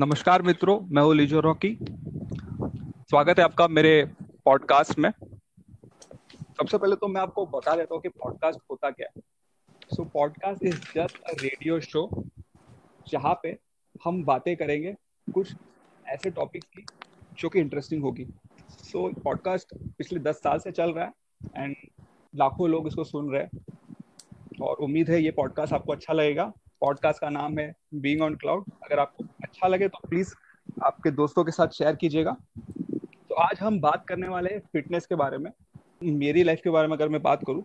नमस्कार मित्रों, मैं हूँ लीजो रॉकी। स्वागत है आपका मेरे पॉडकास्ट में। सबसे पहले तो मैं आपको बता देता हूँ कि पॉडकास्ट होता क्या है। So podcast is just a radio show जहाँ पे हम बातें करेंगे कुछ ऐसे टॉपिक्स की जो कि इंटरेस्टिंग होगी। सो पॉडकास्ट पिछले 10 साल से चल रहा है एंड लाखों लोग इसको सुन रहे हैं और उम्मीद है ये पॉडकास्ट आपको अच्छा लगेगा। पॉडकास्ट का नाम है बीइंग ऑन क्लाउड। अगर आपको अच्छा लगे तो प्लीज़ आपके दोस्तों के साथ शेयर कीजिएगा। तो आज हम बात करने वाले हैं फिटनेस के बारे में। मेरी लाइफ के बारे में अगर मैं बात करूँ,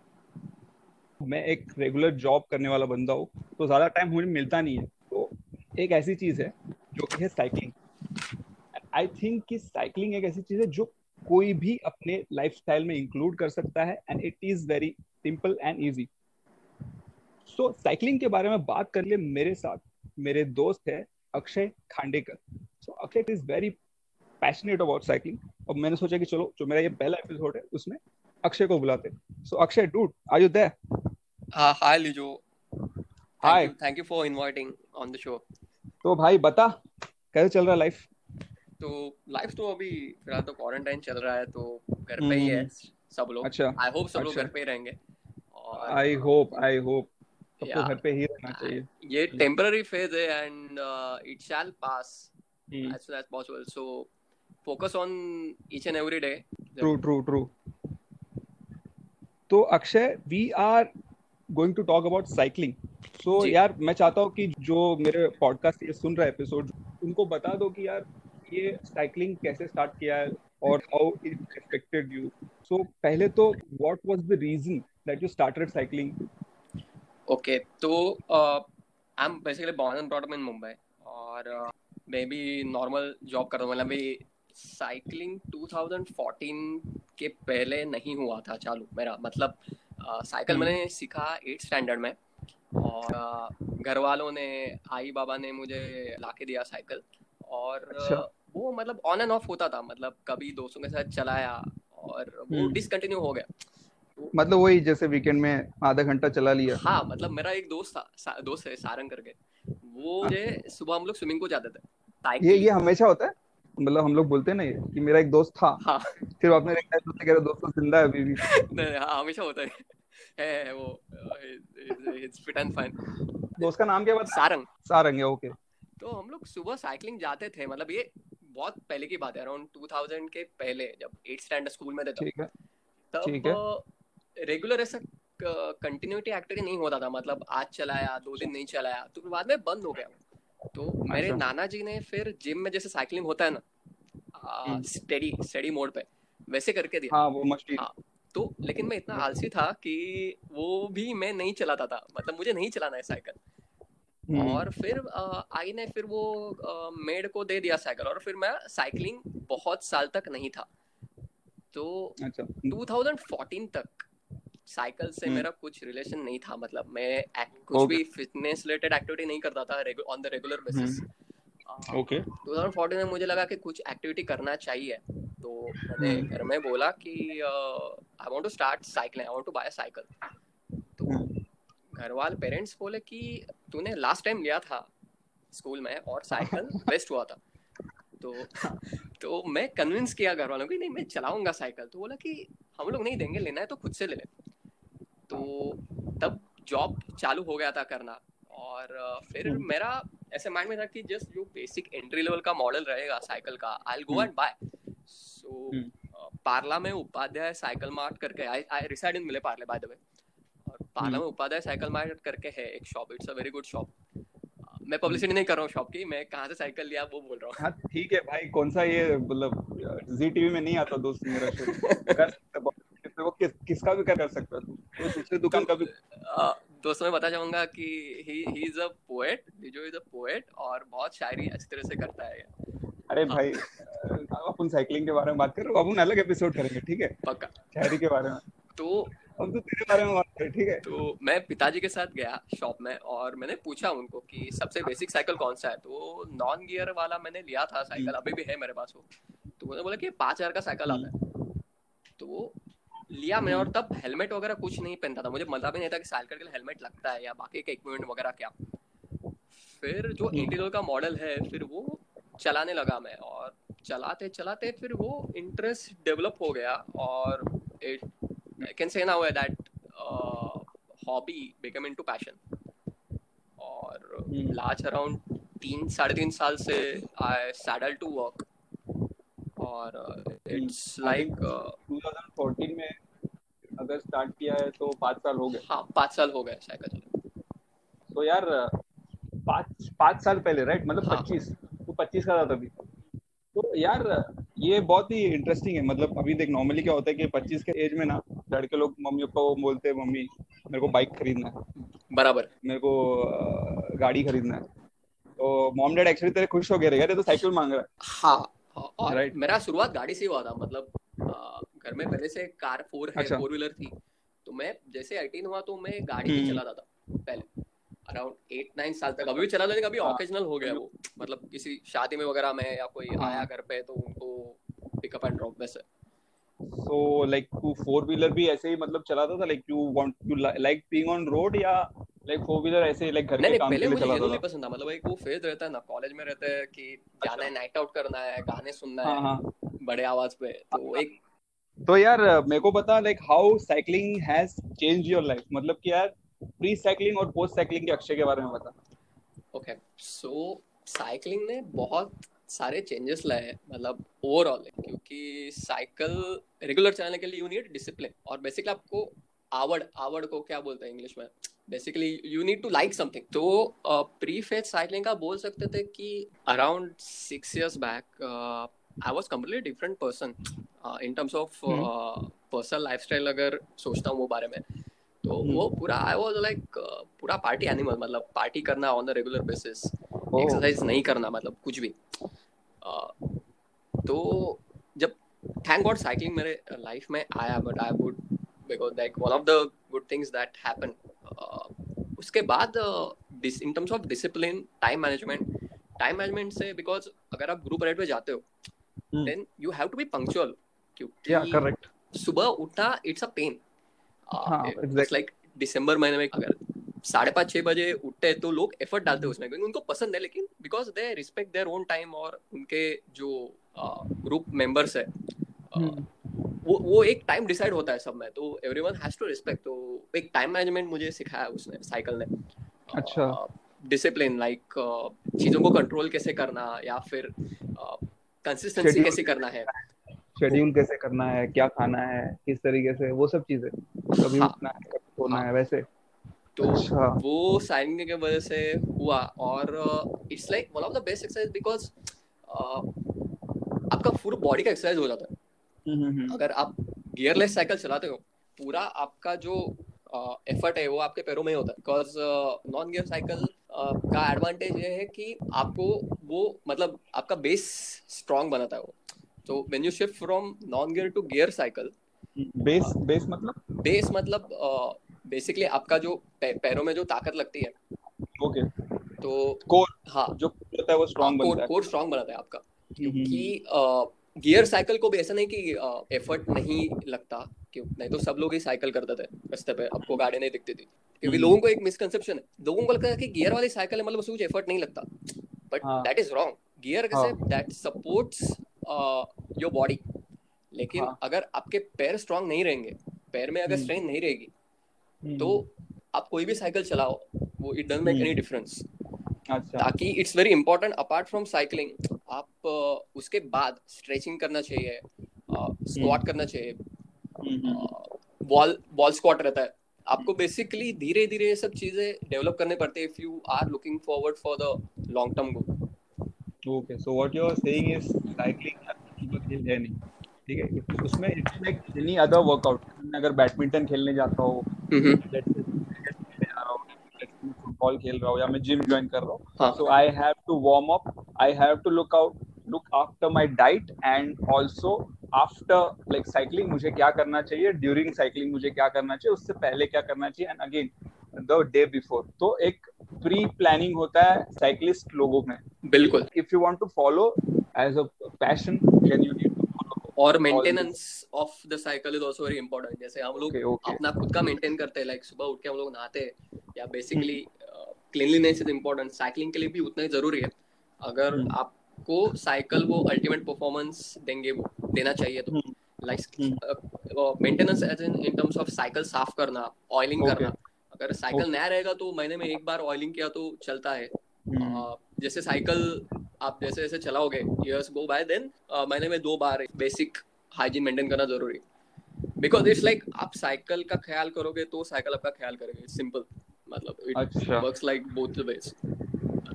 मैं एक रेगुलर जॉब करने वाला बंदा हूँ तो ज़्यादा टाइम मुझे मिलता नहीं है। तो एक ऐसी चीज़ है जो कि है साइकिलिंग। आई थिंक कि साइकिलिंग एक ऐसी चीज़ है जो कोई भी अपने लाइफस्टाइल में इंक्लूड कर सकता है and it is very simple and easy. So cycling के बारे में बात कर लिए, मेरे साथ मेरे दोस्त है Akshay Khandekar. So Akshay is very passionate about cycling और मैंने सोचा कि चलो जो मेरा ये पहला एपिसोड है उसमें अक्षय को बुलाते। So Akshay dude, are you there? Hi Lijo, hi, thank you for inviting on the show. तो भाई बता, कैसे चल रहा है लाइफ? तो लाइफ तो अभी फिलहाल तो क्वारंटाइन चल रहा है तो घर पे ही है सब लोग। अच्छा, आई होप सब लोग घर पे ही रहेंगे। आई होप घर पे ही रहना चाहिए। ये टेम्पररी फेज है and it shall pass as soon as possible. So focus on each and every day. True. तो Akshay, we are going to talk about cycling. So यार, मैं चाहता हूँ कि जो मेरे पॉडकास्ट ये सुन रहा है एपिसोड, उनको बता दो कि यार ये साइकिलिंग कैसे स्टार्ट किया है और how it affected you. So पहले तो what was the reason that you started cycling? Okay, तो I am basically born and brought up in Mumbai और मैं भी नॉर्मल जॉब करता हूँ। मतलब मैं साइकिलिंग 2014 के पहले नहीं हुआ था चालू मेरा। मतलब साइकिल मैंने सीखा 8th स्टैंडर्ड में और घर वालों ने, आई बाबा ने मुझे लाके दिया साइकिल और वो मतलब ऑन एंड ऑफ होता था। मतलब कभी दोस्तों के साथ चलाया और वो डिसकंटिन्यू हो गया। मतलब वही जैसे वीकेंड में आधा घंटा चला लिया। हाँ, मतलब मेरा एक दोस्त है सारंग करके, वो मुझे सुबह हम लोग स्विमिंग को जाते थे। ये हमेशा होता है, मतलब हम लोग बोलते हैं ना कि मेरा एक दोस्त था। हाँ, फिर आपने देखा दोस्त कह रहा दोस्त जिंदा है अभी भी। नहीं, हाँ हमेशा होता है वो, इट्स फिट एंड फाइन। दोस्त का नाम क्या है? सारंग है। ओके, तो हम लोग सुबह साइकिलिंग जाते थे। मतलब ये बहुत पहले की बात है, अराउंड 2000 के पहले, जब 8th स्टैंडर्ड स्कूल में था तब रेगुलर ऐसा कंटिन्यूटी एक्टिविटी नहीं होता था। मतलब आज चलाया, 2 दिन नहीं चलाया तो बाद में बंद हो गया। तो मेरे नाना जी ने फिर जिम में जैसे साइकिलिंग होता है ना, स्टेडी मोड पे, वैसे करके दिया। हाँ, वो मशीन। हाँ, तो लेकिन मैं इतना आलसी था कि वो भी मैं नहीं चलाता था। मतलब मुझे नहीं चलाना है साइकिल। और फिर आई ने फिर वो मेड को दे दिया साइकिल और फिर मैं साइकिलिंग बहुत साल तक नहीं था। तो 2014 तक साइकिल से मेरा कुछ रिलेशन नहीं था। मतलब मैं कुछ भी फिटनेस रिलेटेड एक्टिविटी नहीं करता था on the regular basis. Okay, 2014 में मुझे लगा कि कुछ एक्टिविटी करना चाहिए तो मैंने घर में बोला कि I want to start cycling, I want to buy a cycle. तो घर वाले पेरेंट्स बोले कि तूने लास्ट टाइम लिया था स्कूल में और साइकिल वेस्ट हुआ था। तो मैं कन्विंस किया घर वालों को, नहीं मैं चलाऊंगा साइकिल। तो बोला कि हम लोग नहीं देंगे, लेना है तो खुद से ले ले। तो तब जॉब चालू हो गया था करना और फिर मेरा ऐसे माइंड में था कि जस्ट जो बेसिक एंट्री लेवल का मॉडल रहेगा साइकिल का, I will go and buy. So Parla में उपाध्याय साइकिल मार्ट करके, आई रिसाइड इन मिले पार्ले बाय द वे, और पार्ला में उपाध्याय साइकिल मार्ट करके है एक shop. It's a very good shop. मैं पब्लिसिटी नहीं कर रहा हूँ शॉप की, मैं कहाँ से साइकिल लिया वो बोल रहा हूँ। हाँ ठीक है भाई, कौन सा ये, मतलब जी टीवी में नहीं आता दोस्त मेरा शो। कर सकता है वो, किसका भी कर सकता है तू, दूसरी दुकान का भी। दोस्तों मैं बता चाहूंगा कि he is a poet, जो is a poet और बहुत शायरी अच्छी तरह से करता है। अरे भाई, अपन साइकिलिंग के बारे में बात कर रहे हो, अपन अलग एपिसोड करेंगे, ठीक है? पक्का, शायरी के बारे में। तो हम तो तेरे बारे में बात करें, ठीक है? तो मैं पिताजी के साथ गया शॉप में और मैंने पूछा उनको कि सबसे बेसिक साइकिल कौन सा है। तो नॉन गियर वाला मैंने लिया था साइकिल, अभी भी है मेरे पास वो। तो उन्होंने बोला कि 5,000 का साइकिल आता है, तो वो लिया मैंने। और तब हेलमेट वगैरह कुछ नहीं पहनता था, मुझे पता भी नहीं था कि साइकिल के लिए हेलमेट लगता है या बाकी का इक्विपमेंट वगैरह क्या। फिर जो इंटीरियर का मॉडल है, फिर वो चलाने लगा मैं, और चलाते चलाते फिर वो इंटरेस्ट डेवलप हो गया और it I can say now that hobby become into passion. और लास्ट अराउंड 3-3.5 साल से आई सैडल टू वर्क और इट्स लाइक 2014 में अगर स्टार्ट किया है तो 5 साल हो गए। हाँ 5 साल हो गए साइकिल। तो यार 5 साल पहले राइट, मतलब 25 का था तभी। तो यार ये बहुत ही इंटरेस्टिंग है, मतलब अभी देख नॉर्मली क्या होता है कि 25 के एज में ना लड़के लोग मम्मी को बोलते हैं मम्मी मेरे को बाइक खरीदना है, बराबर मेरे को गाड़ी खरीदना है, तो मॉम डैड एक्चुअली तेरे खुश हो गए यार ये तो साइकिल मांग रहा है। हाँ और right. मेरा शुरुआत गाड़ी से हुआ था, मतलब घर में पहले से कार 4 व्हीलर थी, तो मैं जैसे 18 हुआ तो मैं गाड़ी भी चलाता था पहले अराउंड 8-9 साल तक। अभी भी चला लेकिन अभी ऑकेजनल हो गया वो, मतलब किसी शादी में वगैरह में या कोई आया घर पे तो उनको पिकअप एंड ड्रॉप। वैसे सो लाइक तू 4 व्हीलर भी ऐसे ही मतलब चलाता था, like you want you like being on road या लाइक 4 व्हीलर ऐसे लाइक घर के काम के लिए चलाता था? नहीं पसंद था, मतलब एक वो फेज रहता है ना कॉलेज में रहता है कि जाना है नाइट आउट करना है गाने सुनना है बड़े आवाज पे। तो एक तो यार मेरे को बता like how cycling has changed your life, मतलब कि यार प्री साइकिलिंग और पोस्ट साइकिलिंग के अक्षय के बारे में बता। ओके सो साइकिलिंग ने बहुत सारे चेंजेस लाए हैं, मतलब ओवरऑल, क्योंकि साइकिल रेगुलर चलाने के लिए यू नीड डिसिप्लिन और बेसिकली आपको आवड़ को क्या बोलते हैं इंग्लिश में, basically you need to like something. तो प्री फेज साइकिलिंग का बोल सकते थे कि around 6 years back I was completely different person in terms of personal lifestyle अगर सोचता हूँ वो बारे में तो वो पूरा I was like पूरा party animal, मतलब party करना on a regular basis, exercise नहीं करना, मतलब कुछ भी। तो जब thank God cycling मेरे life में आया, but I would because like one of the good things that happened उसके बाद this in terms of discipline, time management से, because अगर आप group ride पे जाते हो then you have to be punctual क्योंकि yeah, correct. सुबह उठना it's a pain exactly. It's like December महीने में अगर 5:30-6 बजे उठते हैं तो लोग effort डालते हैं उसमें क्योंकि उनको पसंद है, लेकिन because they respect their own time और उनके जो group members है वो एक time decide होता है सब में, तो everyone has to respect। तो एक time management मुझे सिखाया उसने cycle ने। अच्छा डिसिप्लिन लाइक चीज़ों को कंट्रोल कैसे करना या फिर कंसिस्टेंसी कैसे करना है, शेड्यूल कैसे करना है, क्या खाना है किस तरीके से, वो सब चीज़ें कभी उठना है कभी सोना है वैसे। तो वो साइकिलिंग के वजह से हुआ और it's like one of the best exercise because आपका पूरा बॉडी का एक्सरसाइज हो जाता है। अगर आप गियरलेस साइकिल चलाते हो पूरा आपका जो एफर्ट है वो आपके पैरों में होता है, बिकॉज नॉन गियर साइकिल का एडवांटेज ये है कि आपको वो मतलब आपका बेस स्ट्रांग बनाता है वो। तो when you shift from non gear to gear cycle base मतलब बेसिकली आपका जो पैरों में जो ताकत लगती है ओके तो कोर हाँ जो होता है वो स्ट्रांग बनता है, कोर स्ट्रांग बनाता है आपका। क्योंकि गियर साइकिल को भी ऐसा नहीं कि एफर्ट नहीं लगता, क्योंकि नहीं तो सब लोग ही साइकिल करते थे रास्ते पे, आपको गाड़ी नहीं दिखती थी क्योंकि लोगों को एक मिसकंसेप्शन है, लोगों को लगता है कि गियर वाली साइकिल है मतलब उसमें कुछ एफर्ट नहीं लगता, but that is wrong. Gear कैसे दैट सपोर्ट्स योर बॉडी, लेकिन अगर आपके पैर स्ट्रांग नहीं रहेंगे, पैर में अगर स्ट्रेंथ नहीं रहेगी तो आप कोई भी साइकिल चलाओ वो it doesn't make any difference. ताकि it's very important apart from cycling आप उसके बाद स्ट्रेचिंग करना चाहिए, स्क्वाट करना चाहिए, वॉल स्क्वाट रहता है, आपको बेसिकली धीरे धीरे ये सब चीजें डेवलप करने पड़ते हैं if you are looking forward for the long term goal. Okay so what you are saying is cycling है नहीं, ठीक है उसमें it's like any other workout, अगर बैडमिंटन खेलने जाता हो फुटबॉल खेल रहा हो या मैं जिम ज्वाइन कर रहा हूँ, so I have to warm up, I have to look out look after my diet and also after like cycling मुझे क्या करना चाहिए, during cycling मुझे क्या करना चाहिए, उससे पहले क्या करना चाहिए and again the day before। तो एक pre planning होता है cyclist लोगों में। बिल्कुल। If you want to follow as a passion then you need to follow। और maintenance of the cycle is also very important। जैसे हम लोग अपना खुद का maintain करते हैं, like सुबह उठ के हम लोग नहाते हैं या basically cleanliness is important, cycling के लिए भी उतना ही जरूरी है। अगर आप को साइकिल वो अल्टीमेट परफॉर्मेंस देना चाहिए। तो like maintenance as in terms of cycle साफ करना, ऑयलिंग करना, अगर साइकिल नया रहेगा तो महीने में एक बार ऑयलिंग किया तो चलता है। जैसे साइकिल आप जैसे जैसे चलाओगे इयर्स गो बाय, देन महीने में 2 बार बेसिक हाइजीन मेंटेन करना जरूरी, बिकॉज इट्स लाइक आप साइकिल का ख्याल करोगे तो साइकिल आपका ख्याल करेगा, सिंपल। मतलब it works like both the ways.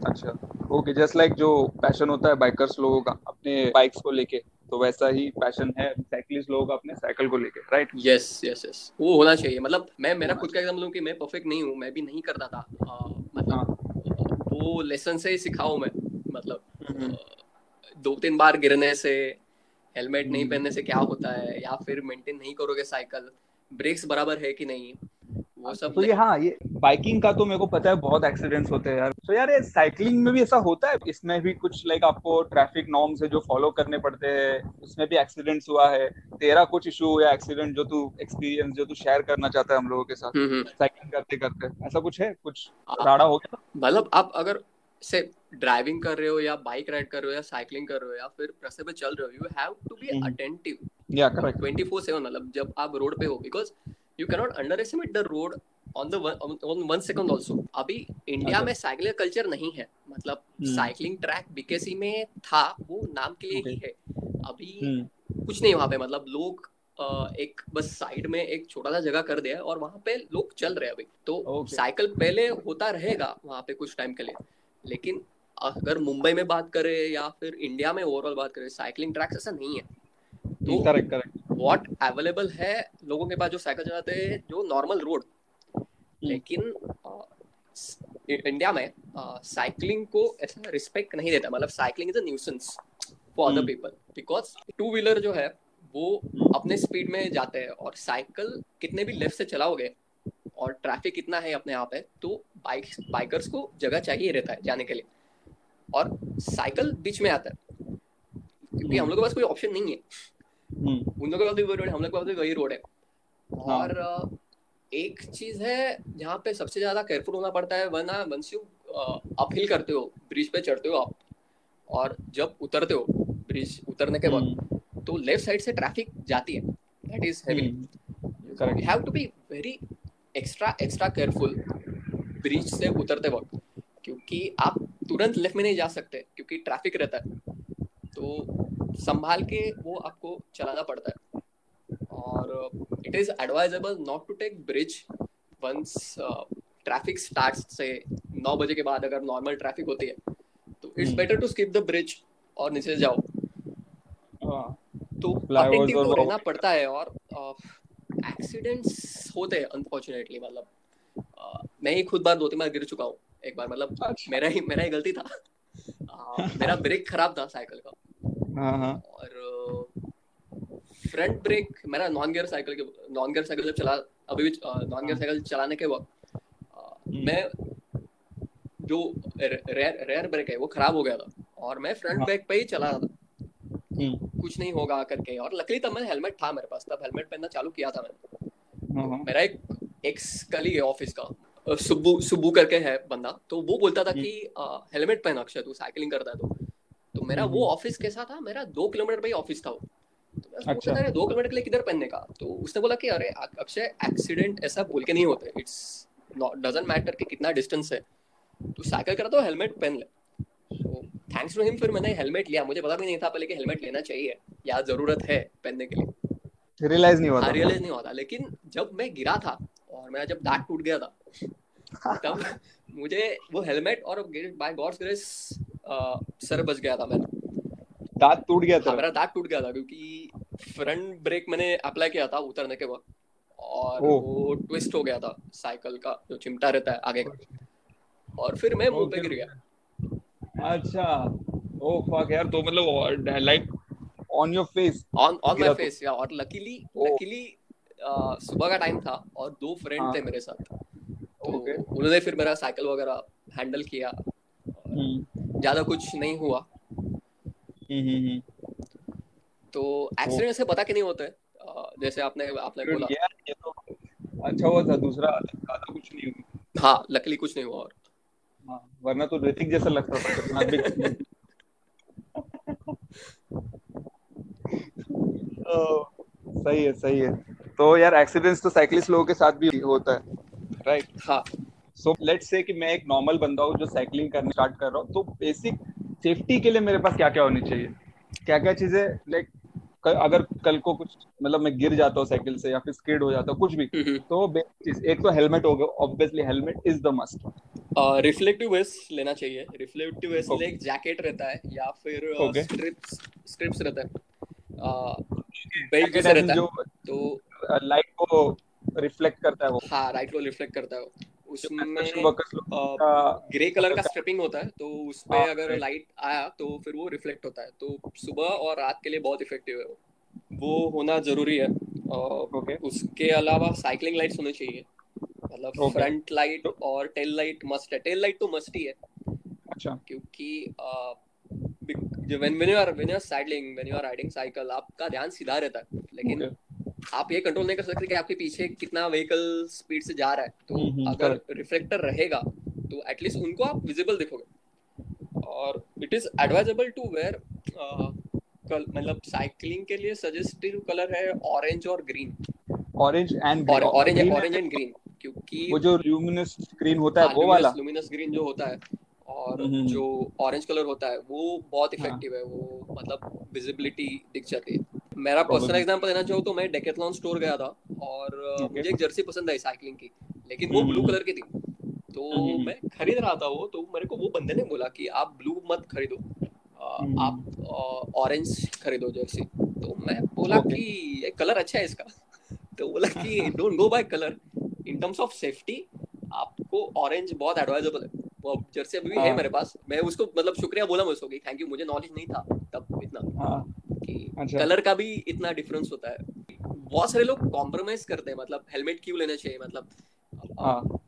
अच्छा, ओके, जस्ट लाइक जो पैशन होता है बाइकर्स लोगों का अपने बाइक्स को लेके, तो वैसा ही पैशन है साइकिलिस्ट लोगों का अपने साइकिल को लेके, राइट? यस यस यस, वो होना चाहिए। मतलब मैं मेरा खुद का एग्जांपल लूं कि मैं परफेक्ट नहीं हूं, मैं भी नहीं करता था, मतलब वो लेसन से ही सिखाऊं मैं। मतलब 2-3 बार गिरने से, हेलमेट नहीं पहनने से क्या होता है, या फिर मेंटेन नहीं करोगे साइकिल, ब्रेक्स बराबर है कि नहीं, वो सब। तो ये हाँ, ये बाइकिंग का तो मेरे को पता है बहुत एक्सीडेंट्स होते हैं यार। तो यार ये साइकिलिंग में भी ऐसा होता है? इसमें भी कुछ लाइक आपको ट्रैफिक नॉर्म्स है जो फॉलो करने पड़ते हैं, उसमें भी एक्सीडेंट्स हुआ है? तेरा कुछ इशू या एक्सीडेंट जो तू एक्सपीरियंस जो तू शेयर करना चाहता है हम लोगों के साथ साइकिलिंग करते करते, ऐसा कुछ है? कुछ राड़ा हो गया? मतलब आप अगर से ड्राइविंग कर रहे हो या बाइक राइड कर रहे हो या साइकिलिंग कर रहे हो या फिर रास्ते पे चल रहे हो, you have to be attentive 24/7। मतलब जब आप रोड पे हो, because you cannot underestimate the road on one second also। अभी इंडिया में साइकिलिंग कल्चर नहीं है। मतलब साइकिलिंग ट्रैक बीकेसी में था, वो नाम के लिए ही है, अभी कुछ नहीं वहाँ पे। मतलब लोग एक बस साइड में एक छोटा सा जगह कर दिया और वहाँ पे लोग चल रहे हैं अभी। तो साइकिल पहले होता रहेगा वहाँ पे कुछ टाइम के लिए, लेकिन अगर मुंबई में बात करें या फिर इंडिया में ओवरऑल बात करें, साइकिलिंग ट्रैक्स ऐसा नहीं है। तो करेक्ट व्हाट अवेलेबल है लोगों के पास जो साइकिल चलाते हैं, जो नॉर्मल रोड। लेकिन इंडिया में साइकिलिंग को ऐसा रिस्पेक्ट नहीं देता। मतलब cycling is a nuisance for other people, because 2 wheeler जो है वो अपने स्पीड में जाते हैं, और साइकिल कितने भी लेफ्ट से चलाओगे और ट्रैफिक कितना है अपने यहाँ पे, तो बाइकर्स को जगह चाहिए रहता है जाने के लिए, और साइकिल बीच में आता है क्योंकि हम लोग के पास कोई ऑप्शन नहीं है। उन लोगों के पास हम लोग के पास वही रोड है। और एक चीज है जहाँ पे सबसे ज्यादा केयरफुल होना पड़ता है, वरना वंस यू अपहिल करते हो, ब्रिज पे चढ़ते हो आप, और जब उतरते हो ब्रिज उतरने के वक्त, तो लेफ्ट साइड से ट्रैफिक जाती है। That is heavy, have to be very extra careful bridge से उतरते वक्त, क्योंकि आप तुरंत लेफ्ट में नहीं जा सकते क्योंकि ट्रैफिक रहता है। तो संभाल के वो आपको चलाना पड़ता है। और it is advisable not to take bridge once traffic starts से 9 बजे के बाद। अगर नॉर्मल ट्रैफिक होती है तो it's better to skip the bridge और नीचे जाओ। तो अटेंटिव तो रहना पड़ता है, और एक्सीडेंट्स होते हैं अनफॉर्चुनेटली। मतलब मैं ही खुद 2-3 बार गिर चुका हूँ। एक बार मतलब मेरा ही गलती था। मेरा ब्रेक खराब था साइकिल का, और फ्रंट ब्रेक मेरा नॉन गियर साइकिल जब चला, अभी भी नॉन गियर साइकिल चलाने के वक्त मैं जो रेयर ब्रेक है वो खराब हो गया था, और मैं फ्रंट ब्रेक पे ही चला रहा था, कुछ नहीं होगा करके। और लकली तब मैं हेलमेट था मेरे पास, तब हेलमेट पहनना चालू किया था मैंने। मेरा एक एक्स कलीग है ऑफिस का, सुब्बू करके है बंदा, तो वो बोलता था कि हेलमेट पहन अक्षय, तू साइकिलिंग करता है। तो मेरा वो ऑफिस कैसा था, मेरा 2 किलोमीटर पे ही ऑफिस था वो। तो मैं सोचा था 2 किलोमीटर के लिए किधर पहनने का। तो उसने बोला कि अरे अक्षय, एक्सीडेंट ऐसा बोल के नहीं होते, इट्स डजंट मैटर कि कितना डिस्टेंस है, तू साइकिल कर तो हेलमेट पहन ले। सो थैंक्स टू हिम फिर मैंने हेलमेट लिया। मुझे पता भी नहीं था पहले कि हेलमेट लेना चाहिए या जरूरत है पहनने के लिए, रियलाइज नहीं हुआ था। लेकिन जब मैं गिरा था और मेरा जब दांत टूट गया था, तब मुझे वो हेलमेट और बाय गॉड्स ग्रेस सर बच गया था मेरा। दांत टूट गया था? हाँ, मेरा दांत टूट गया था क्योंकि फ्रंट ब्रेक मैंने अप्लाई किया था उतरने के वक्त, और वो ट्विस्ट हो गया था साइकिल का जो चिमटा रहता है आगे का, और फिर मैं मुंह पे गिर गया। अच्छा, ओह फक यार। तो मतलब like on your face? On my face, या। और लकीली सुबह का टाइम था और 2 फ्रेंड थे मेरे साथ, तो उन्होंने फिर मेरा साइकिल वगैरह हैंडल किया, ज्यादा कुछ नहीं हुआ। तो एक्सीडेंट से पता कि नहीं होता है, जैसे आपने बोला। ये तो अच्छा हुआ था दूसरा, ज्यादा कुछ नहीं हुआ। हाँ, लकीली कुछ नहीं हुआ, और वरना तो ऋतिक जैसा लगता था। सही है सही है। तो यार एक्सीडेंट्स तो साइकिलिस्ट लोगों के साथ भी होता है राइट। हाँ सो लेट्स से कि मैं एक नॉर्मल बंदा हूँ जो साइकिलिंग करने स्टार्ट कर रहा हूँ, तो बेसिक सेफ्टी के लिए मेरे पास क्या क्या होनी चाहिए, क्या क्या चीजें लाइक अगर कल को कुछ मतलब मैं गिर जाता हूँ साइकिल से या फिर स्किड हो जाता हूँ कुछ भी, तो बेस्ट चीज एक तो हेलमेट होगा obviously, helmet is the must. Reflective vest लेना चाहिए, रिफ्लेक्टिव वेस्ट में एक जैकेट रहता है या फिर स्ट्रिप्स रहता है बेल्ट जैसा रहता है, तो लाइट को रिफ्लेक्ट करता है वो। हाँ लाइट को रिफ्लेक्ट करता है वो, उसमें ग्रे कलर का स्ट्रिपिंग होता है, तो उसपे अगर लाइट आया तो फिर वो रिफ्लेक्ट होता है, तो सुबह और रात के लिए बहुत इफेक्टिव है वो होना जरूरी है। उसके अलावा साइकिलिंग लाइट्स होने चाहिए, मतलब फ्रंट लाइट और टेल लाइट मस्ट है। टेल लाइट तो मस्ट ही है अच्छा, क्योंकि when you are saddling, when you are riding cycle, आपका ध्यान सीधा रहता है, लेकिन आप ये कंट्रोल नहीं कर सकते कि आपके पीछे कितना व्हीकल स्पीड से जा रहा है, तो अगर रिफ्लेक्टर रहेगा तो एटलीस्ट उनको आप विजिबल दिखोगे। और it is advisable to wear, मतलब साइकिलिंग के लिए सजेस्टेड कलर है ऑरेंज और ग्रीन, ऑरेंज एंड ग्रीन, क्योंकि वो जो ल्यूमिनस ग्रीन होता है वो वाला ल्यूमिनस ग्रीन जो होता है और जो ऑरेंज कलर होता है वो बहुत इफेक्टिव है, वो मतलब विजिबिलिटी दिख जाती है। मेरा पर्सनल एग्जांपल देना चाहूँ तो मैं डेकेथलॉन स्टोर गया था और मुझे एक जर्सी पसंद आई साइकिलिंग की, लेकिन वो ब्लू कलर की थी, तो मैं खरीद रहा था वो, तो मेरे को वो बंदे ने बोला कि आप ब्लू मत खरीदो, आप ऑरेंज खरीदो जर्सी। तो मैं बोला कि ये कलर अच्छा है इसका, तो बोला कि don't go by colour, in terms of safety आपको ऑरेंज बहुत एडवाइजेबल है। जर्सी अभी भी है मेरे पास, मैं उसको मतलब शुक्रिया बोला मुझको कि थैंक यू, मुझे नॉलेज नहीं था तब इतना कि कलर का भी इतना डिफरेंस होता है। बहुत सारे लोग कॉम्प्रोमाइज करते हैं, मतलब हेलमेट क्यों लेना चाहिए, मतलब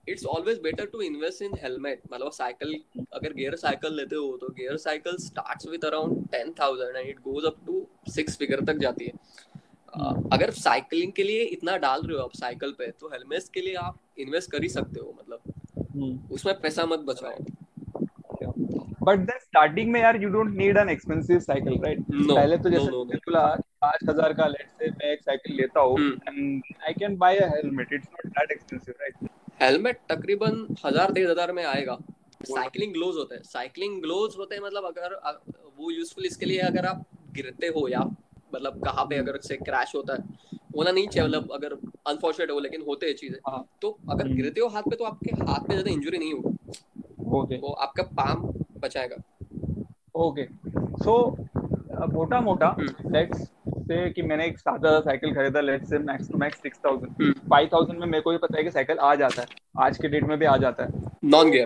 it's always better to invest in helmet. मतलब साइकिल अगर गियर साइकिल लेते हो तो gear cycle starts with around 10,000 and it goes up to 6 figure तक जाती है। अगर साइकिलिंग के लिए इतना डाल रहे हो आप साइकिल पे, तो हेलमेट के लिए आप इन्वेस्ट कर ही सकते हो, मतलब उसमें पैसा मत बचाओ। बट दैट स्टार्टिंग में यार you don't need an expensive cycle right. पहले तो जैसे मैंने बोला 5,000 का लेट्स से मैं एक साइकिल लेता हूं and I can buy a helmet, it's not that expensive right. Helmet तकरीबन 1,000-1,500 में आएगा। साइकिलिंग ग्लोव्स होते हैं, मतलब अगर वो यूजफुल इसके लिए अगर आप गिरते हो या मतलब कहाँ पे अगर से क्रैश होता है, होना नहीं चाहिए मतलब अगर अनफॉर्चुनेट हो लेकिन होते हैं चीजें, तो अगर गिरते हो हाथ पे तो आपके हाथ पे ज्यादा इंजरी नहीं होगी, वो आपका पाम बचाएगा। ओके सो मोटा मोटा लेट्स से कि मैंने एक सादा साइकिल खरीदा, let's say max to max 6,000 5,000 में मेरे को ये पता है कि साइकिल आ जाता है, आज के डेट में भी आ जाता है नॉन गियर।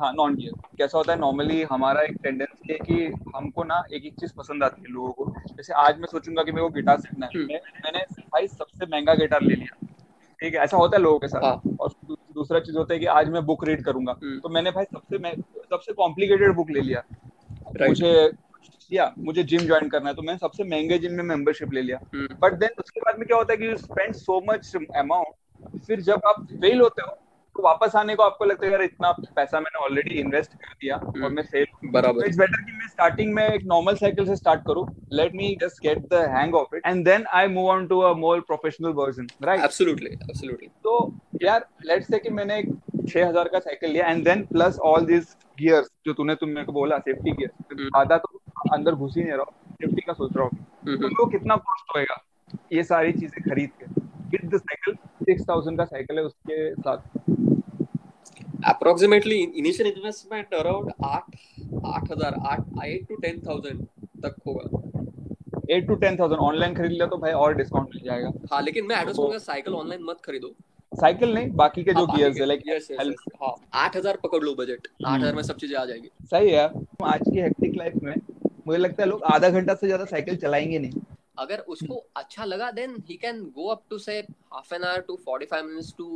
हाँ नॉन गियर कैसा होता है, नॉर्मली हमारा एक टेंडेंसी है कि हमको ना एक एक चीज पसंद आती है लोगों को। जैसे आज मैं सोचूंगा कि मेरे को गिटार सीखना है, मैंने भाई सबसे महंगा गिटार ले लिया, ठीक है ऐसा होता है लोगों के साथ। और दूसरा चीज होता है कि आज मैं बुक रीड करूंगा, तो मैंने भाई सबसे कॉम्प्लिकेटेड बुक ले लिया। मुझे जिम ज्वाइन करना है तो मैंने सबसे महंगे जिम में मेंबरशिप ले लिया। बट देन उसके बाद में क्या होता है कि you spend so much amount, फिर जब आप फेल होते हो तो वापस आने को आपको लगता है यार इतना पैसा मैंने ऑलरेडी इन्वेस्ट कर दिया और मैं फेल। बराबर, इट्स बेटर कि मैं स्टार्टिंग में एक नॉर्मल साइकिल से स्टार्ट करूं, let me just get the hang of it and then I move on to a more professional version right. Absolutely absolutely. तो यार लेट्स से कि मैंने एक 6,000 का साइकिल लिया and then plus all this gears जो तुमने मेरे को बोला सेफ्टी गियर, आधा तो अंदर घुस ही नहीं रहा हूँ, सेफ्टी का सोच रहा हूँ, तो वो कितना कॉस्ट होएगा ये सारी चीजें खरीद के। Get the cycle, 6,000 का साइकिल है, उसके साथ approximately initial investment around 8,000 to 10,000 तक होगा। 8,000 to 10,000 ऑनलाइन खरीद लिया तो भाई और डिस्काउंट मिल जाएगा। हाँ लेकिन मैं एडवाइस करूंगा साइकिल ऑनलाइन मत खरीदो, साइकिल नहीं बाकी के जो गियर्स है लाइक 8,000 पकड़ लो बजट, 8,000 में सब चीजें आ जाएगी। सही है, आज की हेक्टिक लाइफ में मुझे लगता है लोग आधा घंटा से ज्यादा साइकिल चलाएंगे नहीं। अगर उसको अच्छा लगा then he can go up to say half an hour to 45 minutes to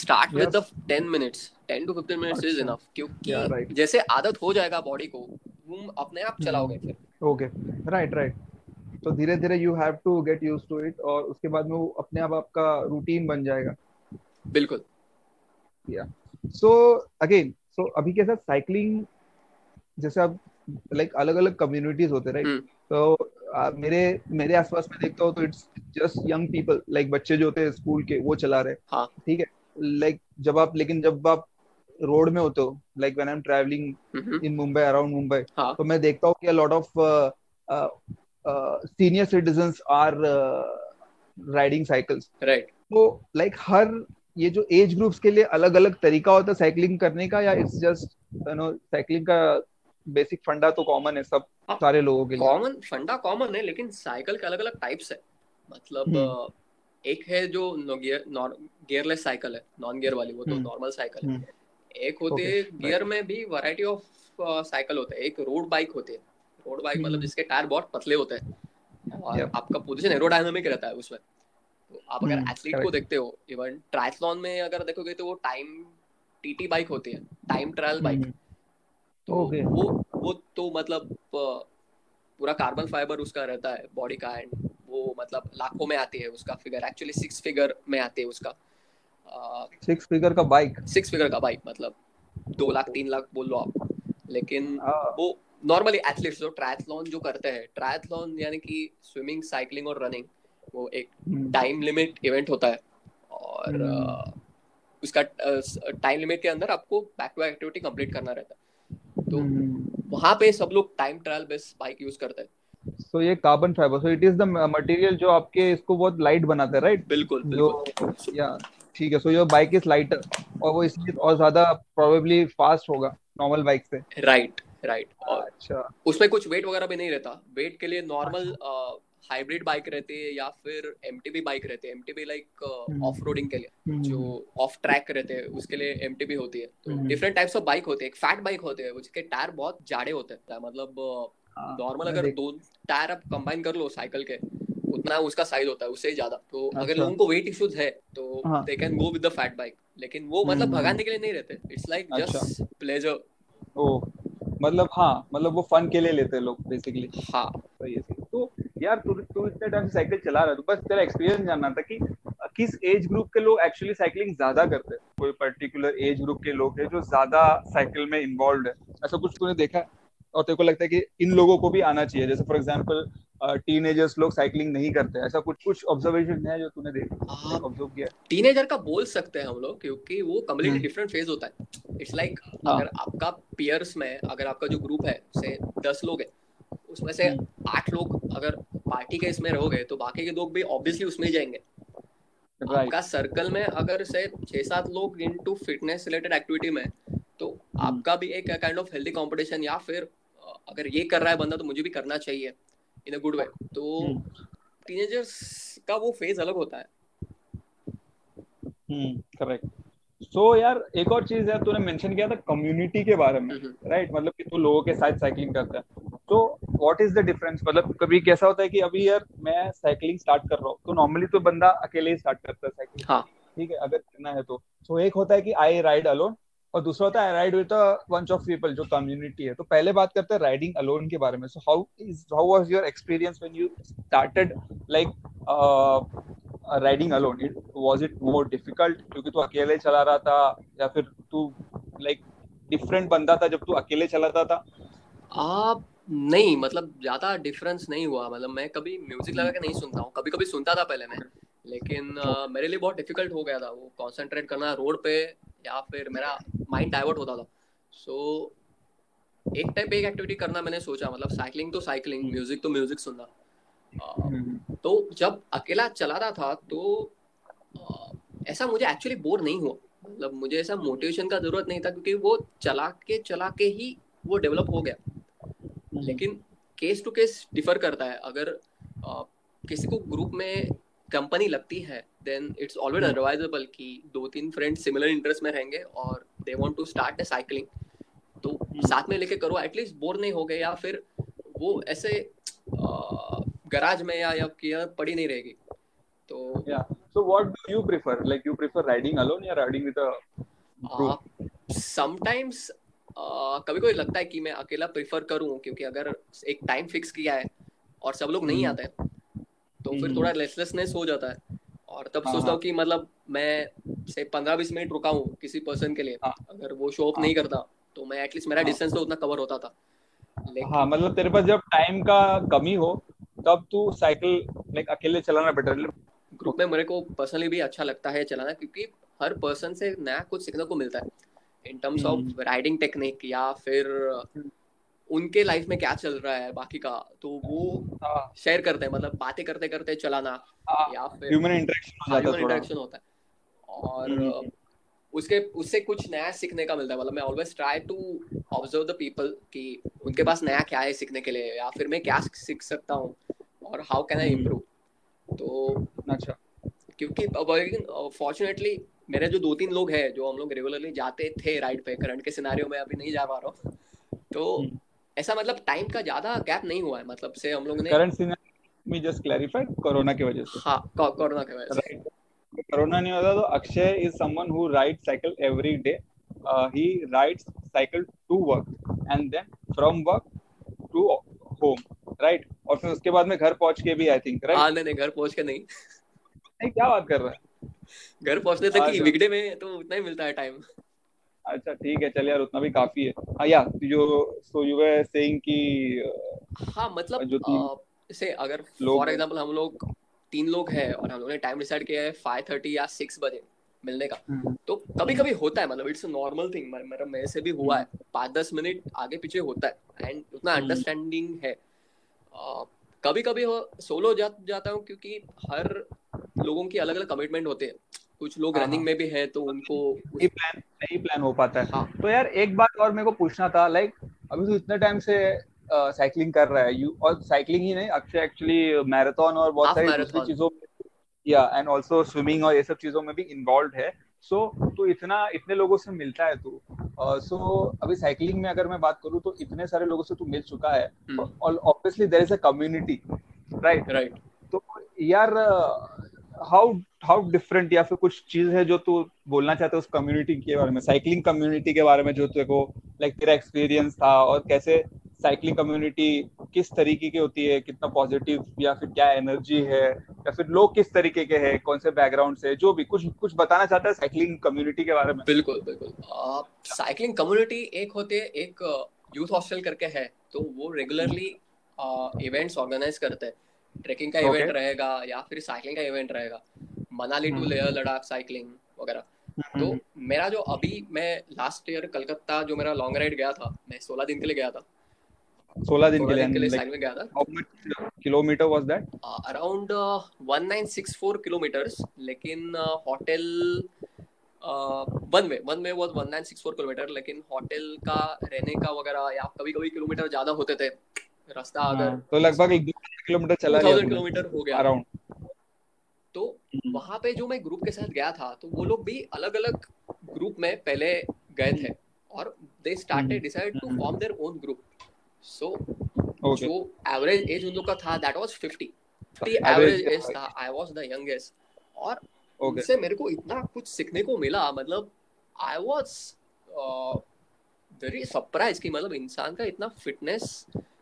start with the 10 minutes 10 to 15 minutes is enough, क्योंकि जैसे आदत हो जाएगा बॉडी को तुम अपने आप चलाओगे फिर। ओके राइट राइट, तो धीरे धीरे you have to get used to it और उसके बाद में वो अपने आप आपका रूटीन बन जाएगा। बिल्कुल या सो अगेन सो अभी के साथ साइकिलिंग जैसे अब लाइक अलग अलग कम्युनिटीज होते राइट, तो मेरे आसपास में देखता हूँ तो it's just young people, like बच्चे जो होते हैं स्कूल के वो चला रहे हैं, ठीक है, लाइक जब आप रोड में होते हो, like when I am travelling in Mumbai, around Mumbai, तो मैं देखता हूँ कि a lot of senior citizens are riding cycles, right. तो लाइक हर ये जो एज ग्रुप्स के लिए अलग अलग तरीका होता है साइकिलिंग करने का, या it's just you know cycling का बेसिक फंडा तो कॉमन है सब सारे लोगों के लिए, कॉमन फंडा कॉमन है, लेकिन साइकिल के अलग अलग टाइप्स है. मतलब एक है जो गियरलेस साइकिल है, नॉन गियर वाली, वो तो नॉर्मल साइकिल है. एक होते है गियर में भी वैरायटी ऑफ साइकिल होता है. एक रोड बाइक होती है, रोड बाइक मतलब जिसके टायर बहुत पतले होते हैं और आपका पोजीशन एरोडायनामिक रहता है उसमें. तो आप अगर एथलीट को देखते हो, इवन ट्रायथलॉन में अगर देखोगे तो वो टाइम टीटी बाइक होती है, टाइम ट्रायल बाइक. तो वो तो मतलब पूरा कार्बन फाइबर उसका रहता है बॉडी का, एंड वो मतलब लाखों में आती है उसका फिगर, एक्चुअली 6 फिगर में आती है उसका. 6 फिगर का बाइक, 6 फिगर का बाइक मतलब 2 लाख 3 लाख बोल लो आप. लेकिन वो नॉर्मली एथलीट्स जो ट्रायथलॉन जो करते हैं, ट्रायथलॉन यानी कि स्विमिंग, साइकिलिंग और रनिंग, वो एक टाइम लिमिट इवेंट होता है और उसका टाइम लिमिट के अंदर आपको back to back activity complete करना रहता है. तो वहाँ पे सब लोग time trial based bike use करते हैं. So, ये carbon fibre, so it is the material जो आपके इसको बहुत लाइट बनाता है, राइट? बिल्कुल, बिल्कुल. या ठीक है, so your bike is lighter और वो इसलिए और ज़्यादा probably fast होगा नॉर्मल बाइक से. Right, right. अच्छा, उसमें कुछ वेट वगैरह भी नहीं रहता. वेट के लिए नॉर्मल हाइब्रिड बाइक रहती है या फिर एमटीबी बाइक रहती है. एमटीबी लाइक ऑफ रोडिंग के लिए, जो ऑफ ट्रैक रहते हैं उसके लिए एमटीबी होती है. तो डिफरेंट टाइप्स ऑफ बाइक होते हैं. एक फैट बाइक होती है उसके टायर बहुत जाड़े होते हैं, मतलब नॉर्मल अगर 2 टायर आप कंबाइन कर लो साइकिल के, उतना उसका साइज होता है, उससे ज्यादा. तो अगर लोगों को वेट इश्यूज है तो they can go with the fat bike, लेकिन वो मतलब भगाने के लिए नहीं रहते. It's like just pleasure. ओ मतलब हाँ, मतलब वो फन के लिए लेते हैं लोग बेसिकली. हाँ तो ये तो यार, तू इतने टाइम से साइकिल चला रहा है, बस तेरा एक्सपीरियंस जानना था कि किस एज ग्रुप के लोग एक्चुअली साइकिलिंग ज्यादा करते हैं. कोई पर्टिकुलर एज ग्रुप के लोग है जो ज्यादा साइकिल में इन्वॉल्व है, ऐसा कुछ तूने देखा है और तेरे को लगता है कि इन लोगों को भी आना चाहिए? जैसे फॉर एग्जांपल टीनेजर्स लोग साइकिलिंग नहीं करते, ऐसा कुछ ऑब्जर्वेशन है जो तूने देखा, ऑब्जर्व किया? टीनेजर का बोल सकते हैं हम लोग, क्योंकि वो कम्प्लीटली डिफरेंट फेज होता है. इट्स लाइक अगर आपका पीयर्स में, अगर आपका जो ग्रुप है से 10 लोग है, उसमें से 8 लोग अगर पार्टी के इसमें रहोगे तो बाकी के लोग भी ऑब्वियसली उसमें ही जाएंगे. आपका सर्कल में अगर से 6-7 लोग इनटू फिटनेस रिलेटेड एक्टिविटी में, तो आपका भी एक काइंड ऑफ हेल्दी कॉम्पिटिशन, या फिर अगर ये कर रहा है बंदा तो मुझे भी करना चाहिए इन अ गुड वे. तो टीनेजर्स का वो फेज अलग होता है. करेक्ट. सो यार एक और चीज यार, तूने मेंशन किया था कम्युनिटी के बारे में, राइट? मतलब कि तू लोगों के साथ साइकिलिंग करता है, तो व्हाट इज द डिफरेंस? मतलब कभी कैसा होता है कि अभी यार मैं साइकिलिंग स्टार्ट कर रहा हूँ, तो नॉर्मली तो बंदा अकेले ही स्टार्ट करता है साइकिलिंग, ठीक है, अगर करना है तो. सो एक होता है कि आई राइड अलोन और दूसरा होता है ride with a bunch of people, जो कम्युनिटी है. तो पहले बात करते हैं राइडिंग अलोन के बारे में. So how was your experience when you started like riding alone? It was it more difficult क्योंकि तू अकेले चला रहा था, या फिर तू लाइक डिफरेंट बंदा था जब तू अकेले चलाता था? नहीं, मतलब ज्यादा डिफरेंस नहीं हुआ. मतलब मैं कभी म्यूजिक लगा के नहीं सुनता हूँ, कभी कभी सुनता था पहले मैं, लेकिन मेरे लिए बहुत डिफिकल्ट हो गया था वो कॉन्सेंट्रेट करना रोड पे, या फिर मेरा माइंड डाइवर्ट होता था. सो एक टाइम पे एक एक्टिविटी करना मैंने सोचा, मतलब साइकिलिंग तो साइकिलिंग, म्यूजिक तो म्यूजिक सुनना. तो जब अकेला चला रहा था तो ऐसा मुझे एक्चुअली बोर नहीं हुआ. मतलब मुझे ऐसा मोटिवेशन का जरूरत नहीं था, क्योंकि वो चला के ही वो डेवलप हो गया. लेकिन केस टू केस डिफर करता है. अगर किसी को ग्रुप में कंपनी लगती है, then it's always advisable कि 2-3 friends similar interest में रहेंगे और they want to start a cycling, तो साथ में लेके करो, एटलीस्ट बोर नहीं हो गए, या फिर वो ऐसे गराज में या पड़ी नहीं रहेगी. तो so what do you prefer? Like you prefer riding alone या riding with a group? Sometimes कभी कोई लगता है कि मैं अकेला प्रिफर करूँ, क्योंकि अगर एक टाइम फिक्स किया है और सब लोग नहीं आते हैं तो फिर थोड़ा रेस्टलेसनेस हो जाता है. और तब सोचता हूँ कि मतलब मैं से 15-20 मिनट रुका हूँ किसी पर्सन के लिए, अगर वो शो अप नहीं करता तो मैं एटलीस्ट मेरा डिस्टेंस तो उतना कवर होता था. लेकिन मतलब तेरे पास जब टाइम का कमी हो तब तू साइकिल लाइक अकेले चलाना बेटर। ग्रुप में मेरे को पर्सनली भी अच्छा लगता है चलाना, क्योंकि हर पर्सन से नया कुछ सीखने को मिलता है in terms of riding technique या फिर उनके लाइफ में क्या चल रहा है बाकी का, तो वो शेयर करते हैं, मतलब बातें करते करते चलाना या फिर ह्यूमन इंटरेक्शन होता है और उसके उससे कुछ नया सीखने का मिलता है। मतलब मैं always try to observe the people कि उनके पास नया क्या है सीखने के लिए या फिर मैं क्या सीख सकता हूँ और हाउ कैन आई इम्प्रूव। तो अच्छा, क्योंकि फॉर्चुनेटली मेरे जो 2-3 लोग हैं जो हम लोग रेगुलरली जाते थे राइड पे, करंट के सिनेरियो में अभी नहीं जा पा रहा हूँ, तो ऐसा मतलब टाइम का ज्यादा गैप नहीं हुआ है। मतलब से हम लोग ने करंट सिनेरियो में जस्ट क्लैरिफाइड कोरोना की वजह से। हां, कोरोना की वजह से कोरोना नहीं होता तो Akshay is someone who ride cycle every day. He rides cycle to work and then from work to home, right? और फिर उसके बाद में घर पहुंच के भी आई थिंक, राइट? हां, नहीं घर पहुंच के नहीं, क्या बात कर रहा है, घर पहुंचने तक की वीकडे में तो उतना ही मिलता है टाइम। अच्छा ठीक है, चल यार उतना भी काफी है। हां यार, जो सो यू वर सेइंग कि हां मतलब से अगर फॉर एग्जांपल हम लोग 3 लोग हैं और हम लोगों ने टाइम डिसाइड किया है 5:30 या 6 बजे मिलने का, तो कभी कभी होता है, मतलब इट्स अ नॉर्मल थिंग, मेरा मेरे से भी हुआ है, 5-10 मिनट आगे पीछे होता है एंड उतना अंडरस्टैंडिंग है। कभी कभी सोलो जाता हूँ क्योंकि हर लोगों की अलग अलग कमिटमेंट होते हैं, कुछ लोग रनिंग में भी हैं तो उनको नहीं प्लान हो पाता है। हाँ। तो यार एक बात और मेरे को पूछना था, लाइक अभी तो इतने टाइम से साइकिलिंग कर रहा है यू, और साइकिलिंग ही नहीं अक्षय, एक्चुअली मैराथन और बहुत सारी दूसरी चीजों या एंड आल्सो स्विमिंग और ये सब चीजों में भी इन्वॉल्व है। सो तो इतने लोगों से मिलता है तू। सो अभी साइकिलिंग में अगर मैं बात करूं तो इतने सारे लोगों से तू मिल चुका है और obviously there is a community, right? तो यार हाउ डिफरेंट या फिर कुछ चीज है जो तू बोलना चाहता है उस कम्युनिटी के बारे में, साइकिलिंग कम्युनिटी के बारे में, जो तेरे को लाइक तेरा एक्सपीरियंस था और कैसे साइकिलिंग कम्युनिटी किस तरीके की होती है, कितना पॉजिटिव या फिर क्या एनर्जी है या फिर लोग किस तरीके के हैं, कौन से बैकग्राउंड से, जो भी कुछ बताना चाहता है साइकिलिंग कम्युनिटी के बारे में। बिल्कुल साइकिलिंग कम्युनिटी एक होते हैं, एक यूथ हॉस्टल करके है, तो वो रेगुलरली इवेंट्स ऑर्गेनाइज करते हैं, ट्रेकिंग का इवेंट रहेगा या फिर साइकिलिंग का इवेंट रहेगा, मनाली टू लेह लद्दाख साइकिलिंग वगैरह। तो मेरा जो अभी मैं लास्ट ईयर कलकत्ता जो मेरा लॉन्ग राइड गया था, मैं 16 दिन के लिए गया था, 16 दिन के लिए साइकिल में गया था। How much kilometer was that? Around 1964 kilometers, लेकिन hotel one way was 1964 kilometer, लेकिन होटल का रहने का वगैरह या कभी-कभी किलोमीटर ज्यादा होते थे रास्ता, अगर तो लगभग 1,000 किलोमीटर चला गया, 1,000 किलोमीटर हो गया अराउंड। तो वहां पे जो मैं ग्रुप के साथ गया था तो वो लोग भी अलग अलग ग्रुप में पहले गए थे और they started decide to form their own group। So, जो average age उन लोग का था, that was 50. The average age था, I was the youngest. और उनसे मेरे को इतना कुछ सीखने को मिला, मतलब I was very surprised कि मतलब इंसान का इतना फिटनेस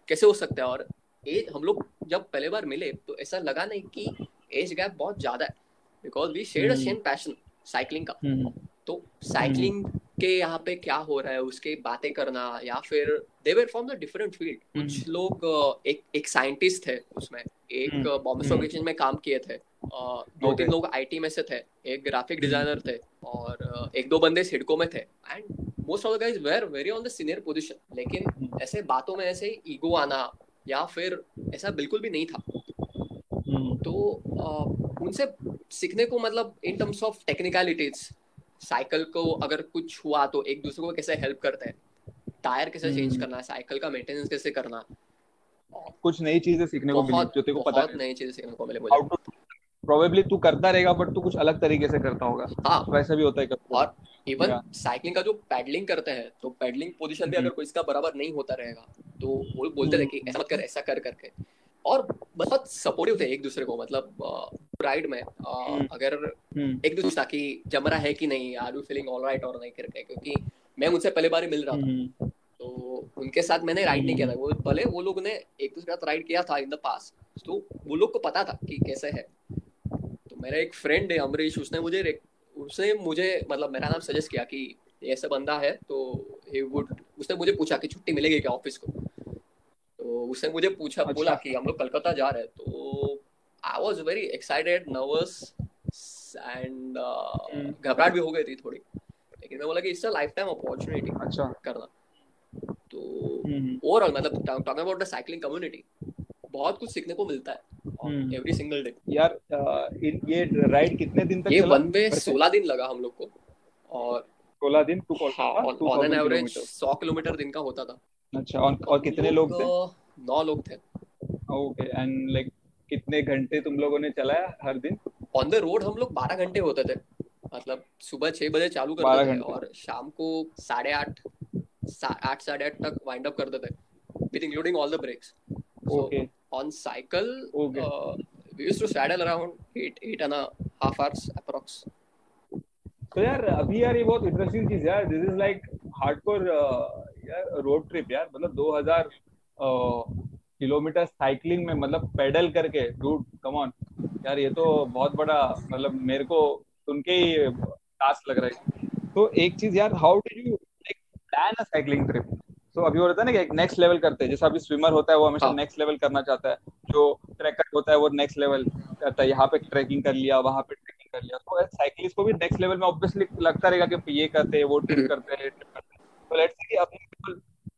कैसे हो सकता है। और एज हम लोग जब पहले बार मिले तो ऐसा लगा नहीं कि एज गैप बहुत ज्यादा है, because we share same passion cycling का। तो साइकिलिंग के यहाँ पे क्या हो रहा है उसके बातें करना, या फिर they were from the different field। कुछ लोग एक साइंटिस्ट थे उसमें, एक बॉम्बे एसोसिएशन में काम किए थे, 2-3 लोग आईटी में से थे, एक ग्राफिक डिजाइनर थे और 1-2 बंदे सिडको में थे and most of the guys were very on the senior position. लेकिन ऐसे बातों में ऐसे ईगो आना या फिर ऐसा बिल्कुल भी नहीं था। तो उनसे सीखने को मतलब in terms of technicalities, cycle को अगर कुछ हुआ तो एक दूसरे को कैसे हेल्प करते हैं, टायर कैसे चेंज करना, साइकिल का मेंटेनेंस कैसे करना, कुछ नई चीजें सीखने को मिली जो तेरे को पता नहीं, नई चीजें सीखने को मिले मुझे। प्रोबेबली तू करता रहेगा बट तू कुछ अलग तरीके से करता होगा। हाँ, वैसा भी होता है कभी। और इवन साइकिलिंग का जो पैडलिंग करते हैं तो पैडलिंग पोजीशन भी अगर कोई इसका बराबर नहीं होता रहेगा तो वो बोलते रहे कि ऐसा मत कर, ऐसा कर करके, और बहुत सपोर्टिव थे एक दूसरे को। मतलब राइड में अगर एक दूसरे ताकि जमरा है कि नहीं, आर यू फीलिंग ऑलराइट और नहीं करके, क्योंकि मैं उनसे पहले बार ही मिल रहा था तो उनके साथ मैंने राइड नहीं किया था। वो भले वो लोग ने एक दूसरे के साथ राइड किया था इन द पास्ट तो वो लोग को पता था कि कैसे है। तो मेरा एक फ्रेंड है अमरीश, उसने मुझे मतलब मेरा नाम सजेस्ट किया कि ऐसा बंदा है, तो उसने मुझे पूछा कि छुट्टी मिलेगी क्या ऑफिस को, तो तो उसने मुझे पूछा बोला कि हम लोग कलकत्ता जा रहे हैं, तो I was very excited, nervous and घबराहट भी हो गई थी थोड़ी, लेकिन मैं बोला कि it's a life time opportunity करना। तो ओवरऑल मतलब talking about the cycling community बहुत कुछ सीखने को मिलता है एवरी सिंगल डे। यार ये राइड कितने दिन तक? ये वन वे 16 दिन लगा हम लोग को, और 16 दिन ऑन एन एवरेज 100 किलोमीटर दिन का होता था। अच्छा, और कितने लोग थे? 9 लोग थे। ओके, एंड लाइक कितने घंटे तुम लोगों ने चलाया हर दिन? ऑन द रोड हम लोग 12 घंटे होते थे, मतलब सुबह 6 बजे चालू करते थे और शाम को 8:30 तक वाइंड अप करते थे with including all the breaks. Okay, on cycle we used to saddle around 8 and a half hours approx. तो यार अभी यार ये बहुत इंटरेस्टिंग चीज यार, दिस इज लाइक हार्डकोर यार रोड ट्रिप यार, मतलब 2000 किलोमीटर साइकिलिंग में, मतलब पैडल करके। डूड कम ऑन यार, ये तो बहुत बड़ा, मतलब मेरे को सुन के ही टास्क लग रहा है। तो एक चीज यार, how did you like plan a cycling trip? तो अभी हो रहा था ना कि एक नेक्स्ट लेवल करते हैं, जैसा अभी स्विमर होता है वो हमेशा नेक्स्ट लेवल करना चाहता है, जो ट्रैकर होता है वो नेक्स्ट लेवल करता है, यहाँ पे ट्रैकिंग कर लिया, वहाँ पे ट्रैकिंग कर लिया। तो साइकिलिस्ट को भी नेक्स्ट लेवल में ऑब्वियसली लगता रहेगा कि ये करते हैं, वो ट्रिप करते हैं। तो लेट्स से कि अपने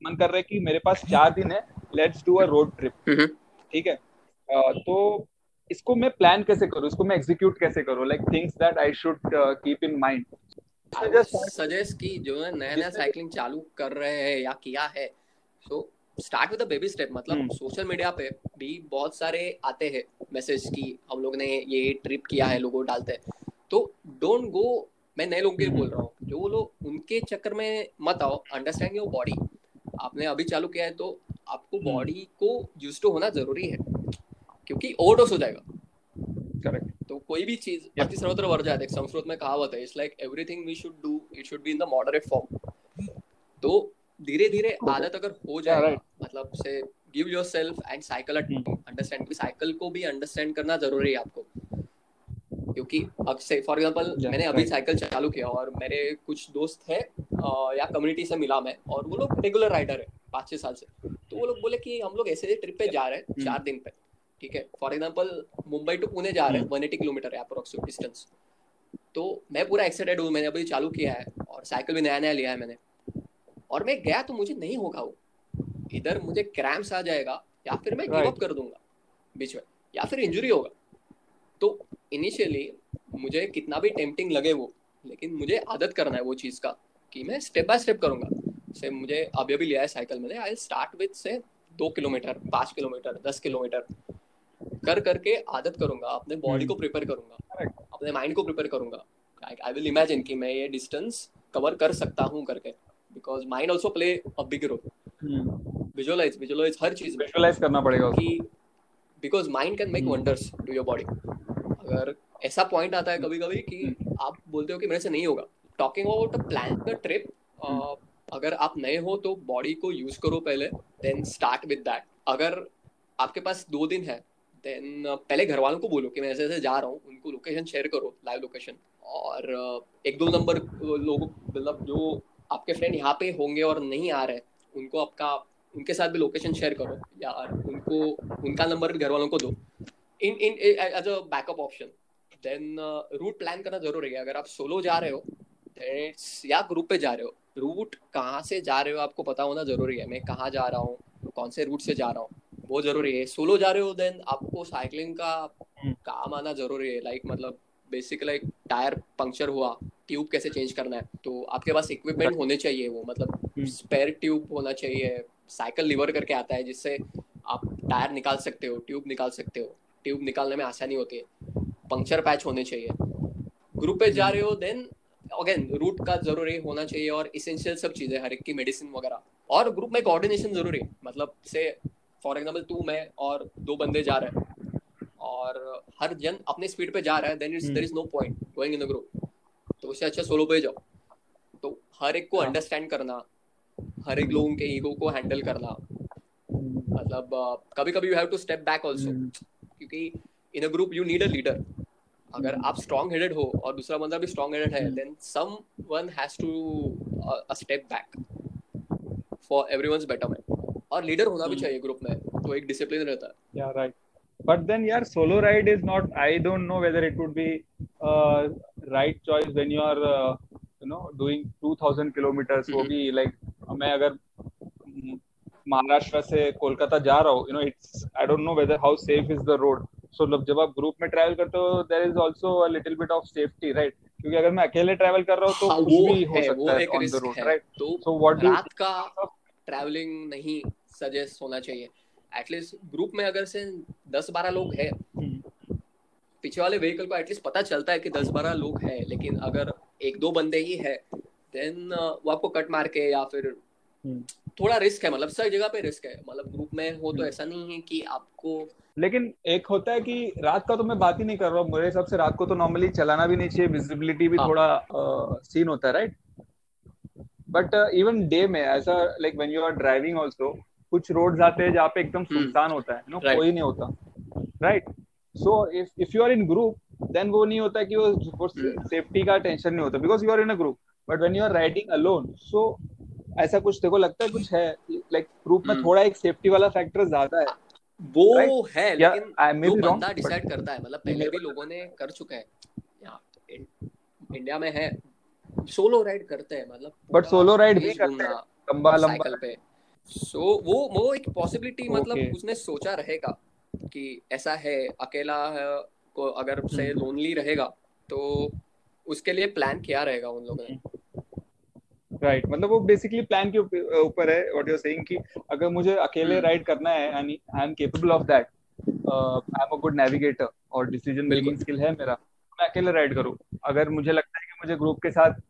मन कर रहे हैं कि मेरे पास 4 दिन है, let's do a road trip, ठीक है? तो इसको मैं प्लान कैसे करूँ, इसको मैं एग्जीक्यूट कैसे करूँ, like things that I should keep in mind? Suggest की जो है नया नया साइकिलिंग चालू कर रहे हैं या किया है, so start with a baby step. मतलब सोशल मीडिया पे भी बहुत सारे आते हैं मैसेज की हम लोग ने ये ट्रिप किया है, लोगों डालते हैं, तो डोंट गो, मैं नए लोगों के लिए बोल रहा हूँ, जो लोग उनके चक्कर में मत आओ। अंडरस्टैंड योर बॉडी, आपने अभी चालू किया है तो आपको बॉडी को यूज टू होना जरूरी है, क्योंकि ओवरडोज हो जाएगा। करेक्ट, तो कोई भी चीज अति सर्वत्र वर्ज है, संस्कृत में कहावत है, it's like everything we should do it should be in the moderate form. तो धीरे धीरे आदत अगर हो जाए, मतलब से give yourself and cycle understand कि साइकिल को भी अंडरस्टैंड करना जरूरी है आपको, क्योंकि अक्सर फॉर एग्जांपल मैंने अभी साइकिल चालू किया और मेरे कुछ दोस्त है या कम्युनिटी से मिला मैं, और वो लोग रेगुलर राइडर है 5-6 साल से, तो वो लोग बोले कि हम लोग ऐसे ट्रिप पे जा रहे हैं 4 दिन पे, ठीक है? For example Mumbai to Pune जा रहे हैं, 180 किलोमीटर है अप्रोक्सीमेट डिस्टेंस। तो मैं पूरा एक्साइटेड हूँ, मैंने अभी चालू किया है और साइकिल भी नया नया लिया है मैंने, और मैं गया तो मुझे नहीं होगा वो, इधर मुझे क्रैम्प्स आ जाएगा या फिर मैं गिव अप कर दूंगा बीच में, या फिर इंजरी होगा। तो इनिशियली मुझे कितना भी टेम्पटिंग लगे वो, लेकिन मुझे आदत करना है वो चीज़ का कि मैं स्टेप बाय स्टेप करूँगा। से मुझे अभी अभी लिया है साइकिल मैंने, आई स्टार्ट विथ से 2 किलोमीटर, 5 किलोमीटर, 10 किलोमीटर कर करके आदत करूंगा, अपने बॉडी को प्रिपेयर करूंगा, अपने माइंड को प्रिपेयर करूंगा। आई विल इमेजिन कि मैं ये डिस्टेंस कवर कर सकता हूं करके, because mind also play a big role. Visualize हर चीज विजुअलाइज करना पड़ेगा कि because mind can make wonders to your body. अगर ऐसा पॉइंट आता है कभी कभी कि आप बोलते हो कि मेरे से नहीं होगा, talking about a plan the trip, अगर आप नए हो तो बॉडी को यूज करो पहले, देन स्टार्ट विद दैट। अगर आपके पास 2 दिन है, देन पहले घर वालों को बोलो कि मैं ऐसे ऐसे जा रहा हूँ, उनको लोकेशन शेयर करो, लाइव लोकेशन, और 1-2 नंबर लोगों, मतलब जो आपके फ्रेंड यहाँ पे होंगे और नहीं आ रहे, उनको आपका, उनके साथ भी लोकेशन शेयर करो, या उनको उनका नंबर भी घर वालों को दो in as a backup option. Then route plan करना जरूरी है। अगर आप सोलो जा रहे हो या ग्रुप पे जा रहे हो, रूट कहाँ से जा रहे हो आपको पता होना जरूरी है, मैं कहाँ जा रहा हूँ, कौन से रूट से जा रहा हूँ, वो जरूरी है। सोलो जा रहे हो देन आपको साइकिलिंग का काम आना जरूरी है, लाइक मतलब बेसिक लाइक टायर पंक्चर हुआ, ट्यूब कैसे चेंज करना है, तो आपके पास इक्विपमेंट होने चाहिए वो, मतलब स्पेयर ट्यूब होना चाहिए। साइकिल लीवर करके आता है जिससे आप टायर निकाल सकते हो, ट्यूब निकाल सकते हो, ट्यूब निकालने में आसानी होती है, पंक्चर पैच होने चाहिए। ग्रुप पे जा रहे हो देन अगेन रूट का जरूरी होना चाहिए, और इसेंशियल सब चीजें, हर एक की मेडिसिन वगैरह, और ग्रुप में कोऑर्डिनेशन जरूरी है। मतलब से फॉर एग्जाम्पल तू, मैं और 2 बंदे जा रहे हैं और हर जन अपने स्पीड पे जा रहा है, then it's there is no point going in a group, तो उससे अच्छा सोलो पे जाओ। तो हर एक को अंडरस्टैंड करना, हर एक लोगों के ईगो को हैंडल करना, मतलब कभी कभी you have to step back also, क्योंकि in a group you need a leader. अगर आप स्ट्रॉन्ग हेडेड हो और दूसरा बंदा भी स्ट्रॉन्ग हेडेड है, then someone has to step back for everyone's betterment. और लीडर होना भी चाहिए ग्रुप में, तो एक डिसिप्लिन रहता है। या राइट, बट देन यार solo ride is not, I don't know whether it would be right choice when you are you know doing 2000 kilometres. वो भी लाइक मैं अगर महाराष्ट्र से कोलकाता जा रहा हूँ, you know it's, I don't know whether how safe is the road. So जब आप ग्रुप में ट्रैवल करते हो there is also a little bit of safety, right? क्योंकि अगर मैं अकेले ट्रैवल कर रहा हूँ तो कुछ भी हो सकता है on the road, right? So what रात का ट्रैवलिंग नहीं सजेस्ट होना चाहिए। एटलीस्ट ग्रुप में अगर से 10-12 लोग हैं, पीछे वाले व्हीकल को एटलीस्ट पता चलता है कि 10-12 लोग हैं, लेकिन अगर 1-2 बंदे ही है देन वो आपको कट मार के, या फिर थोड़ा रिस्क है, मतलब सब जगह पे रिस्क है, मतलब ग्रुप में हो तो ऐसा नहीं है कि आपको। लेकिन एक होता है कि रात का तो मैं बात ही नहीं कर रहा हूँ, मेरे हिसाब से रात को तो नॉर्मली चलाना भी नहीं चाहिए, विजिबिलिटी भी थोड़ा सीन होता है, राइट? बट इवन डे में ऐसा like when you are driving also, कुछ रोड्स आते हैं जहाँ पे एकदम सुनसान होता है, नो कोई नहीं होता, right? So if you are in group then वो नहीं होता कि वो सेफ्टी का टेंशन नहीं होता because you are in a group, but when you are riding alone so ऐसा कुछ देखो लगता है कुछ है लाइक ग्रुप में थोड़ा एक सेफ्टी वाला फैक्टर ज्यादा है वो right? है लेकिन जो बंदा डिसाइड करता है, मतलब पहले भी लोगों ने कर चुका है इंडिया में है, सोलो राइड करते हैं, मतलब बट सोलो राइड भी करते हैं लंबा लंबा पे, सो वो एक पॉसिबिलिटी, मतलब उसने सोचा रहेगा कि ऐसा है, अकेला को अगर से लोनली रहेगा तो उसके लिए प्लान किया रहेगा उन लोगों ने, राइट? मतलब वो बेसिकली प्लान के ऊपर है व्हाट यू आर सेइंग कि अगर मुझे अकेले राइड करना है and I am capable of that, I am a good navigator और डिसीजन मेकिंग स्किल है मेरा, मैं अकेले राइड करूँ। अगर मुझे लगता है कि मुझे ग्रुप के साथ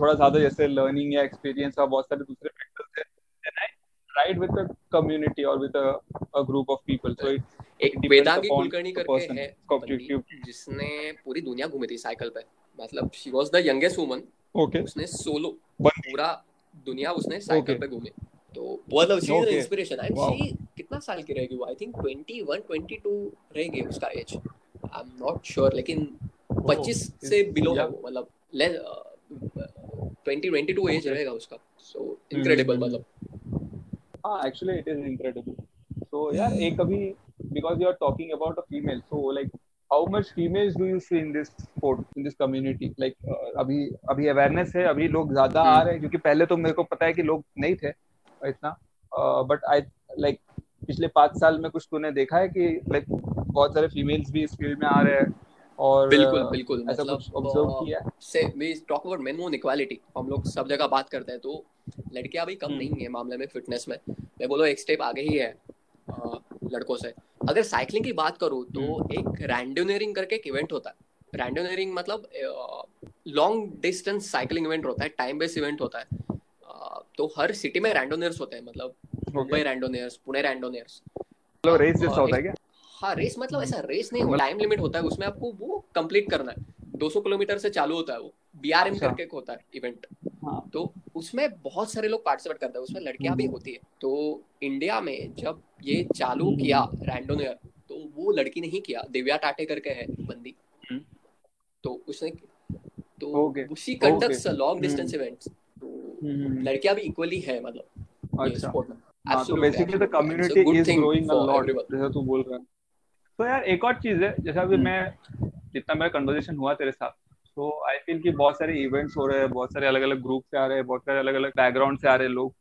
थोड़ा ज्यादा जैसे लर्निंग या एक्सपीरियंस और बहुत सारे दूसरे फैक्टर्स है, then I ride with a community और with a group of people. So एक वेदांगी कुलकर्णी करके है जिसने पूरी दुनिया घूमी थी साइकिल पे, मतलब she was the youngest woman, उसने सोलो पूरा दुनिया उसने साइकिल पे घूमे, तो मतलब she is inspiration. I see कितना साल की रहेगी वो, आई थिंक 21-22 रहेगी उसका age, I am not sure, लेकिन 25 से बिलो है वो, मतलब 20-22 एज रहेगा उसका। सो इनक्रेडिबल, मतलब हां actually it is incredible. So यार एक अभी because you are talking about a female, so like how much females do you see in this sport, in this community? Like अभी awareness है, अभी लोग ज्यादा आ रहे हैं, क्योंकि पहले तो मेरे को पता है कि लोग नहीं थे इतना, but I like पिछले 5 साल में कुछ तूने देखा है कि like बहुत सारे females भी इस field में आ रहे हैं, और बिल्कुल ऐसा कुछ observe किया है? से we talk about men on equality, हम लोग सब जगह बात करते हैं, तो लड़कियां भी कम नहीं है मामले में फिटनेस में, मैं बोलो एक स्टेप आगे ही है लड़कों से। अगर साइकिलिंग की बात करूँ तो एक रैंडोनियरिंग करके एक इवेंट होता है, रैंडोनियरिंग मतलब लॉन्ग डिस्टेंस साइकिलिंग इवेंट होता है, टाइम बेस्ड इवेंट होता है, तो हर सिटी में रैंडोनियर्स होते हैं, मतलब मुंबई रैंडोनियर्स, पुणे रैंडोनियर्स, मतलब रेस जैसा होता है क्या? हाँ रेस, मतलब ऐसा रेस नहीं हो, टाइम लिमिट होता है उसमें, आपको वो कंप्लीट करना है। 200 किलोमीटर से चालू होता है वो, BRM करके एक होता है इवेंट, तो उसमें बहुत सारे लोग पार्टिसिपेट करते हैं, उसमें लड़कियां भी होती है। तो इंडिया में जब ये चालू किया रैंडोनियर, तो वो लड़की ने ही किया, दिव्या टाटे करके है बंदी, तो उसने तो उसी कंडक्ट्स लॉन्ग डिस्टेंस इवेंट्स, तो लड़कियां भी इक्वली है, मतलब अच्छा तो basically the community is growing a lot, जैसा तू बोल रहा है। तो यार एक और चीज है, जैसा भी मैं जितना मेरा कन्वर्सेशन हुआ तेरे साथ, तो आई फील कि बहुत सारे इवेंट्स हो रहे हैं, बहुत सारे अलग अलग ग्रुप से आ रहे हैं, बहुत सारे अलग अलग बैकग्राउंड से आ रहे हैं लोग।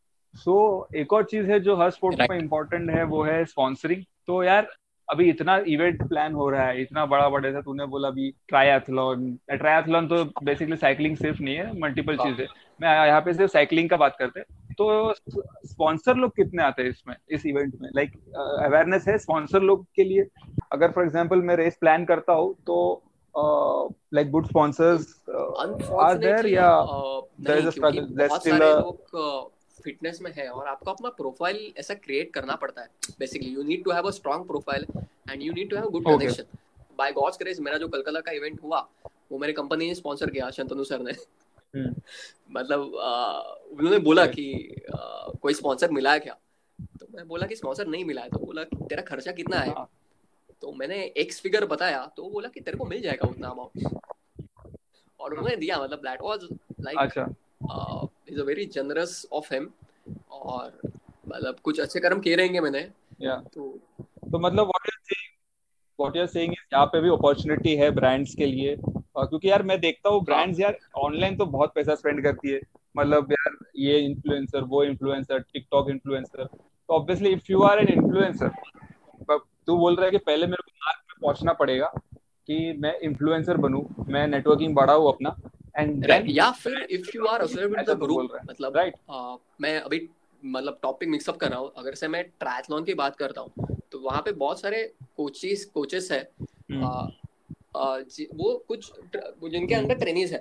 सो एक और चीज है जो हर स्पोर्ट में इम्पोर्टेंट है, वो है स्पॉन्सरिंग। तो यार अभी इतना इवेंट प्लान हो रहा है, इतना बड़ा बड़ा, जैसा तूने बोला अभी ट्रायथलॉन तो बेसिकली साइकिलिंग सिर्फ नहीं है, मल्टीपल चीजें, मैं यहाँ पे सिर्फ साइकिलिंग का बात करते हैं। तो स्पॉन्सर लोग कितने आते हैं इसमें, इस इवेंट में? लाइक अवेयरनेस है स्पॉन्सर लोग के लिए? अगर फॉर एग्जाम्पल मैं रेस प्लान करता हूँ तो like good sponsors are there, yeah, there is a struggle, there's still a fitness में है, और आपको अपना profile ऐसा create करना पड़ता है। Basically you need to have a strong profile and you need to have good connection. By God's grace मेरा जो कलकला का event हुआ वो मेरी कंपनी ने sponsor किया, शंतनु सर ने, मतलब उन्होंने बोला कि कोई sponsor मिला है क्या, तो मैं बोला कि sponsor नहीं मिला है, तो बोला तेरा खर्चा कितना है, तो मैंने एक्स फिगर बताया, तो बोला कि तेरे को मिल जाएगा उतना अमाउंट, और उन्होंने दिया, मतलब that was like is a very generous of him, और मतलब कुछ अच्छे कर्म किए रहेंगे मैंने। तो मतलब what you are saying is यहाँ पे भी अपॉर्चुनिटी है ब्रांड्स के लिए, क्योंकि यार मैं देखता हूँ ब्रांड्स यार ऑनलाइन तो बहुत पैसा स्पेंड करती है, मतलब यार ये इन्फ्लुएंसर, वो इन्फ्लुएंसर, टिकटॉक इन्फ्लुएंसर। तो obviously if you are an influencer, तू बोल रहा है कि पहले मेरे को मार्केट में पहुंचना पड़ेगा कि मैं इन्फ्लुएंसर बनूं, मैं नेटवर्किंग बढ़ाऊं अपना, एंड या फिर if you are associated with the group, मतलब राइट। मैं अभी मतलब टॉपिक मिक्सअप कर रहा हूँ। अगर से मैं ट्रायथलॉन की बात करता हूँ तो वहाँ पे बहुत सारे कोचेस है, वो कुछ जिनके अंडर ट्रेनिज है।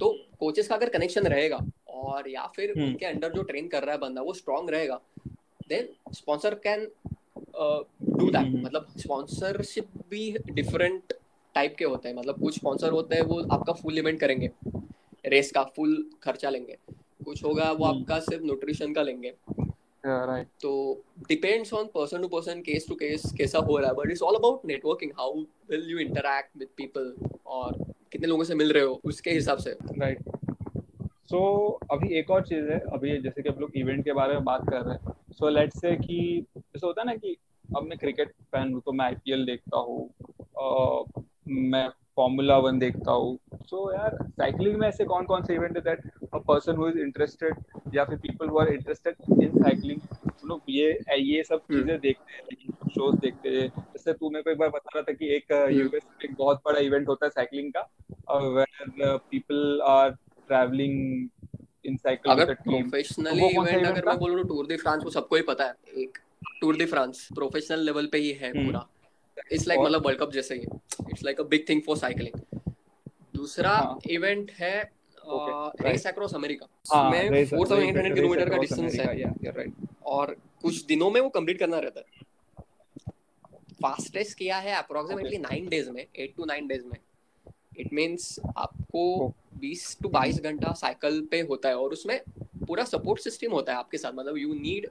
तो कोचेस का अगर कनेक्शन रहेगा और या फिर उनके अंडर जो ट्रेन कर रहा है बंदा वो स्ट्रांग रहेगा, then sponsor can do that. मतलब स्पॉन्सरशिप भी डिफरेंट टाइप के होते हैं, मतलब कुछ स्पॉन्सर होते हैं वो आपका फुल इवेंट करेंगे, रेस का फुल खर्चा लेंगे, कुछ होगा वो आपका सिर्फ न्यूट्रिशन का लेंगे। तो depends on person to person, case to case कैसा हो रहा है, but it's all about networking, how will you interact with people और कितने लोगों से मिल रहे हो उसके हिसाब से, राइट। सो अभी एक और चीज़ है, अभी जैसे कि आप लोग इवेंट के बारे में बात कर रहे हैं, सो लेट्स से कि जैसे होता है ना कि अब मैं क्रिकेट फैन हूँ तो मैं IPL देखता हूँ, मैं फॉर्मूला 1 देखता हूँ। सो यार साइकिलिंग में ऐसे कौन कौन से इवेंट है that a person who is interested या फिर people who are interested in cycling, लोग ये सब चीज़ें देखते हैं, शोज देखते हैं। जैसे तू मेरे को एक बार बता रहा था कि एक यूएस में एक बहुत बड़ा इवेंट होता है साइकिलिंग का, where people are travelling in cycle. अगर प्रोफेशनली इवेंट अगर मैं बोलूं टूर डी फ्रांस को सबको ही पता है, एक tour de France professional level पे ही है पूरा, इट्स लाइक मतलब वर्ल्ड कप जैसे ही, it's like a big thing for cycling. दूसरा इवेंट है रेस अक्रॉस अमेरिका, उसमें 4800 किलोमीटर का डिस्टेंस है और कुछ दिनों में वो कंप्लीट करना रहता है। फास्टेस्ट किया है अप्रोक्सीमेटली 8 to 9 days में। इट मीन्स आपको 20 to 22 घंटा साइकिल पे होता है और उसमें पूरा सपोर्ट सिस्टम होता है आपके साथ, मतलब यू नीड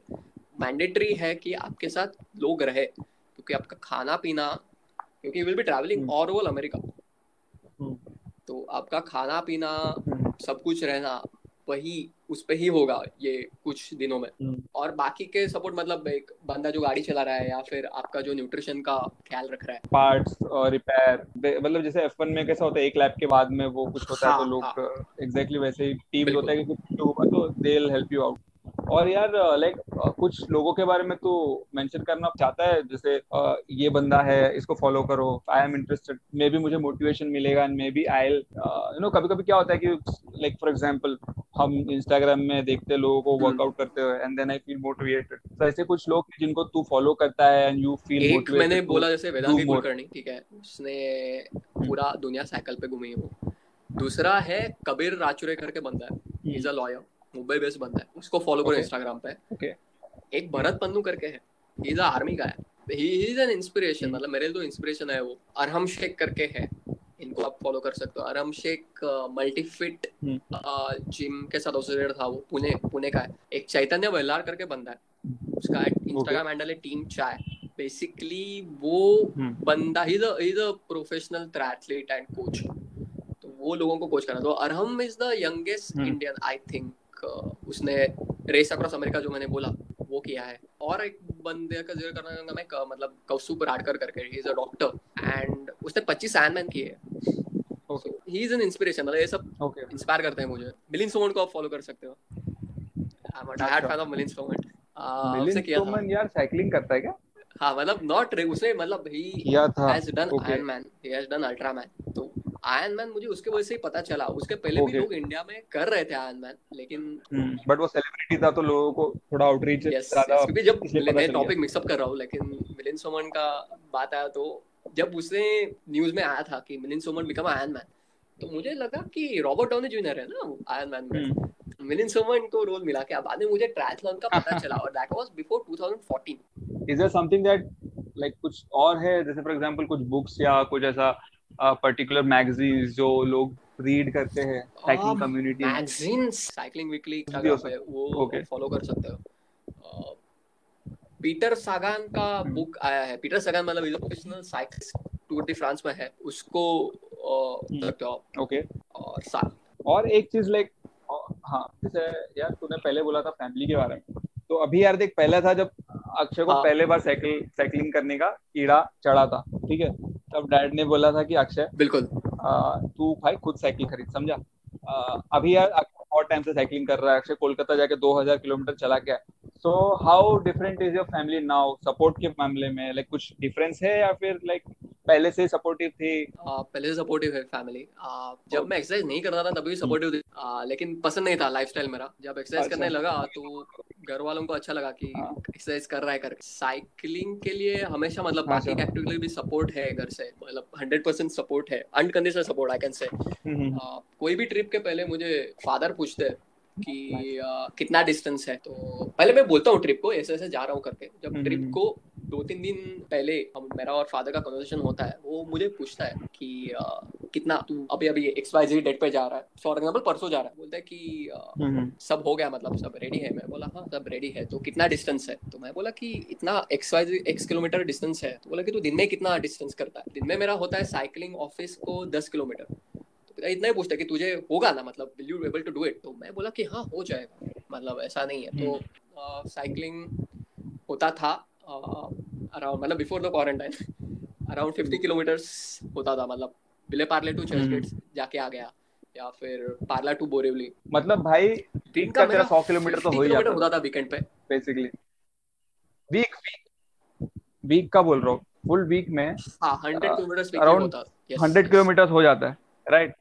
मैंडेटरी है कि आपके साथ लोग रहे, क्योंकि आपका खाना पीना, क्योंकि you will be travelling all over America, तो आपका खाना पीना सब कुछ रहना वही उस पे ही होगा ये कुछ दिनों में। और बाकी के सपोर्ट मतलब एक बंदा जो गाड़ी चला रहा है या फिर आपका जो न्यूट्रिशन का ख्याल रख रहा है, पार्ट्स और रिपेयर, मतलब जैसे F1 में कैसा होता है एक लैप के बाद में वो कुछ होता है, तो लोग एग्जैक्टली वैसे ही टीम होता है कि कुछ होगा तो they will help you out. और यार लाइक कुछ लोगों के बारे में तो मेंशन करना चाहता है, जैसे ये बंदा है इसको फॉलो करो, I am interested, maybe मुझे मोटिवेशन मिलेगा and maybe I will you know. कभी कभी क्या होता है कि लाइक फॉर एग्जांपल हम इंस्टाग्राम में देखते हैं लोगों को वर्कआउट करते हुए and then I feel motivated. तो ऐसे कुछ लोग जिनको तू फॉलो करता है एंड यू फील मोटिवेटेड। मैंने बोला जैसे वेदांगी कुलकर्णी, ठीक है, उसने पूरा दुनिया साइकिल पे घूमी है वो। दूसरा है कबीर राचुरे करके बंदा है, is a lawyer, Mumbai based बंदा है, उसको फॉलो करो इंस्टाग्राम पे। एक भरत पन्नू करके है, ही इज आर्मी का है, ही इज एन इंस्पिरेशन, मतलब मेरे लिए तो इंस्पिरेशन है वो। अरहम शेख करके है, इनको आप फॉलो कर सकते हो। अरहम शेख मल्टीफिट जिम के साथ एसोसिएटेड था वो, पुणे का है। एक चैतन्य बेल्लार करके बंदा है, उसका इंस्टाग्राम हैंडल है टीम चाय। बेसिकली वो बंदा ही is a professional athlete and coach, तो वो लोगों को कोच कर रहा। तो Arham is the youngest Indian I think, उसने रेस अक्रॉस अमेरिका जो मैंने बोला वो किया है। और एक बंदे का जिक्र करना चाहूंगा मैं, मतलब कौसुब राडकर करके, he is a doctor and उसने 25 आयरनमैन किए हैं। ही इज एन इंस्पिरेशन, मतलब ये सब इंस्पायर करते हैं मुझे। मिलिंद सोमन को आप फॉलो कर सकते हो, I am a diehard fan of Milind Soman. Milind Soman यार साइकिलिंग करता है क्या? हां, मतलब नॉट उसने, मतलब he has done Ironman, he has done Ultraman. तो आयरन मैन मुझे उसके वजह से ही पता चला, उसके पहले भी लोग इंडिया में कर रहे थे आयरन मैन, लेकिन बट वो सेलिब्रिटी था तो लोगों को थोड़ा आउटरीच ज्यादा। क्योंकि जब मैं टॉपिक मिक्सअप कर रहा हूँ, लेकिन मिलिंद सोमन का बात आया तो जब उसने न्यूज में आया था कि Milind Soman become iron man, तो मुझे लगा कि रॉबर्ट डाउनी जूनियर है ना आयरन मैन में, मिलिंद सोमन को रोल मिला के। बाद में मुझे ट्रायथलॉन का पता चला और that was before 2014। Is there something that like कुछ और है, जैसे फॉर एग्जांपल कुछ बुक्स या कुछ ऐसा पर्टिकुलर मैगजीन्स जो लोग रीड करते हैं cycling community magazines? Cycling weekly वो फॉलो कर सकते हो। पीटर सागान का बुक आया है, पीटर सागान मतलब is professional cyclist, tour de France में है, उसको देखते हो। और साथ और एक चीज लाइक, हाँ जैसे यार तूने पहले बोला था फैमिली के बारे में, तो अभी यार देख, पहला था जब अक्षय को पहले बार साइकिलिंग करने का कीड़ा चढ़ा था, ठीक है, तब डैड ने बोला था कि अक्षय बिल्कुल तू भाई खुद साइकिल खरीद, समझा। अभी यार बहुत टाइम से साइकिलिंग कर रहा है अक्षय, कोलकाता जाके 2000 किलोमीटर चला के आया। So how different is your family now support के मामले में, लाइक कुछ डिफरेंस है या फिर लाइक पहले से सपोर्टिव थी? पहले से सपोर्टिव है फैमिली। जब मैं एक्सरसाइज नहीं करता था तभी भी सपोर्टिव थी, लेकिन पसंद नहीं था लाइफस्टाइल मेरा। जब एक्सरसाइज करने लगा तो घर वालों को अच्छा लगा कि एक्सरसाइज कर रहा है करके। साइकिलिंग के लिए हमेशा मतलब बाकी एक्टिविटी भी सपोर्ट है घर से, मतलब 100% सपोर्ट है, unconditional support I can say. कोई भी ट्रिप के पहले मुझे फादर पूछते हैं कि कितना डिस्टेंस है, तो पहले मैं बोलता हूँ ट्रिप को ऐसे ऐसे जा रहा हूँ करके। जब ट्रिप को 2-3 दिन पहले मेरा और फादर का कन्वर्सेशन होता है, वो मुझे पूछता है कि कितना तू अभी अभी XYZ डेट पे जा रहा है, फॉर एग्जाम्पल परसों जा रहा है, बोलता है कि सब हो गया, मतलब सब रेडी है। मैं बोला हाँ सब रेडी है, तो कितना डिस्टेंस है? तो मैं बोला कि इतना XYZ किलोमीटर डिस्टेंस है। तो बोला कि तू दिन में कितना डिस्टेंस करता है? दिन में मेरा होता है साइकिलिंग ऑफिस को 10 किलोमीटर। इतना ही पूछता कि तुझे होगा ना, मतलब will you able to do it? तो मैं बोला कि हाँ हो जाएगा, मतलब ऐसा नहीं है। तो साइकिलिंग होता था अराउंड, मतलब before the quarantine around 50 kilometres होता था, मतलब Vile Parle to church gets जाके आ गया, या फिर पार्ला टू बोरेवली, मतलब भाई दिन का मेरा 100 किलोमीटर तो हो ही जाता होता था वीकेंड पे बेसिकली। वीक का बोल रहा हूँ, फुल वीक में 100 किलोमीटर अराउंड 100 किलोमीटर हो जाता है, राइट।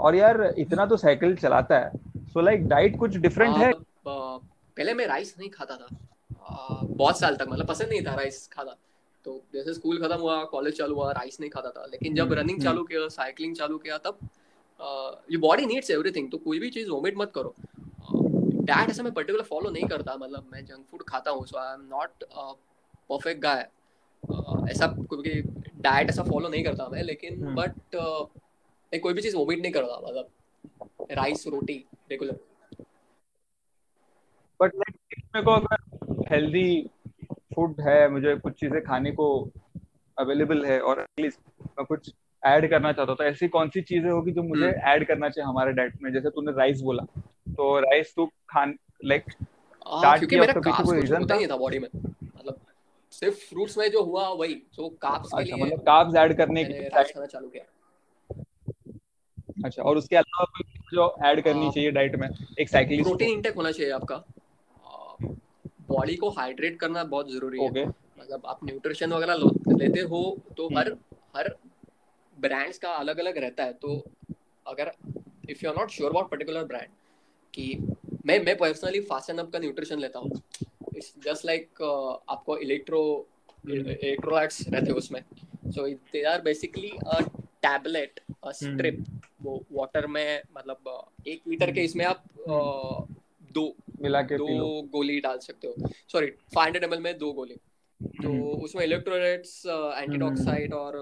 और यार इतना तो साइकिल चलाता है, सो लाइक डाइट कुछ डिफरेंट है? पहले मैं राइस नहीं खाता था बहुत साल तक, मतलब पसंद नहीं था राइस खाना। तो जैसे स्कूल खत्म हुआ, कॉलेज चालू हुआ, राइस नहीं खाता था। लेकिन जब रनिंग चालू किया, साइकिलिंग चालू किया, तब योर बॉडी नीड्स एवरीथिंग, तो कोई भी चीज़ वोमिट मत करो। डाइट ऐसा मैं पर्टिकुलर फॉलो नहीं करता, मतलब मैं जंक फूड खाता हूँ, so I am not perfect guy, ऐसा क्योंकि डाइट ऐसा फॉलो नहीं करता मैं। लेकिन बट कोई भी चीज वोमिट नहीं करता, मतलब राइस रोटी रेगुलर। बट मेरे को अगर हेल्दी फूड है, मुझे कुछ चीजें खाने को अवेलेबल है और एटलीस्ट मैं कुछ ऐड करना चाहता हूँ, तो ऐसी कौन सी चीजें होगी जो मुझे ऐड करना चाहिए हमारे डाइट में? जैसे तूने राइस बोला, तो राइस तो खान लाइक स्टार्ट किया, तो पीछे कोई रीजन नहीं था बॉडी में, मतलब सिर्फ फ्रूट्स में जो हुआ वही, तो कार्ब्स के लिए मतलब कार्ब्स ऐड करने के लिए राइस खाना चालू किया। अच्छा, और उसके अलावा जो ऐड करनी चाहिए डाइट में एक साइकिलिस्ट? प्रोटीन इंटेक होना चाहिए आपका, बॉडी को हाइड्रेट करना बहुत जरूरी है। मतलब आप न्यूट्रिशन वगैरह लेते हो तो हर ब्रांड्स का अलग अलग रहता है, तो अगर if you are not sure about particular brand कि मैं पर्सनली फास्टन अप का न्यूट्रिशन लेता हूँ, इट्स जस्ट लाइक आपको इलेक्ट्रोलाइट्स रहते हैं उसमें, so they are basically a tablet a strip, वो वाटर में मतलब 1 लीटर के इसमें आप 2 गोली डाल सकते हो, सॉरी 500 ml में 2 गोली। तो उसमें इलेक्ट्रोलाइट्स, एंटीटॉक्साइड और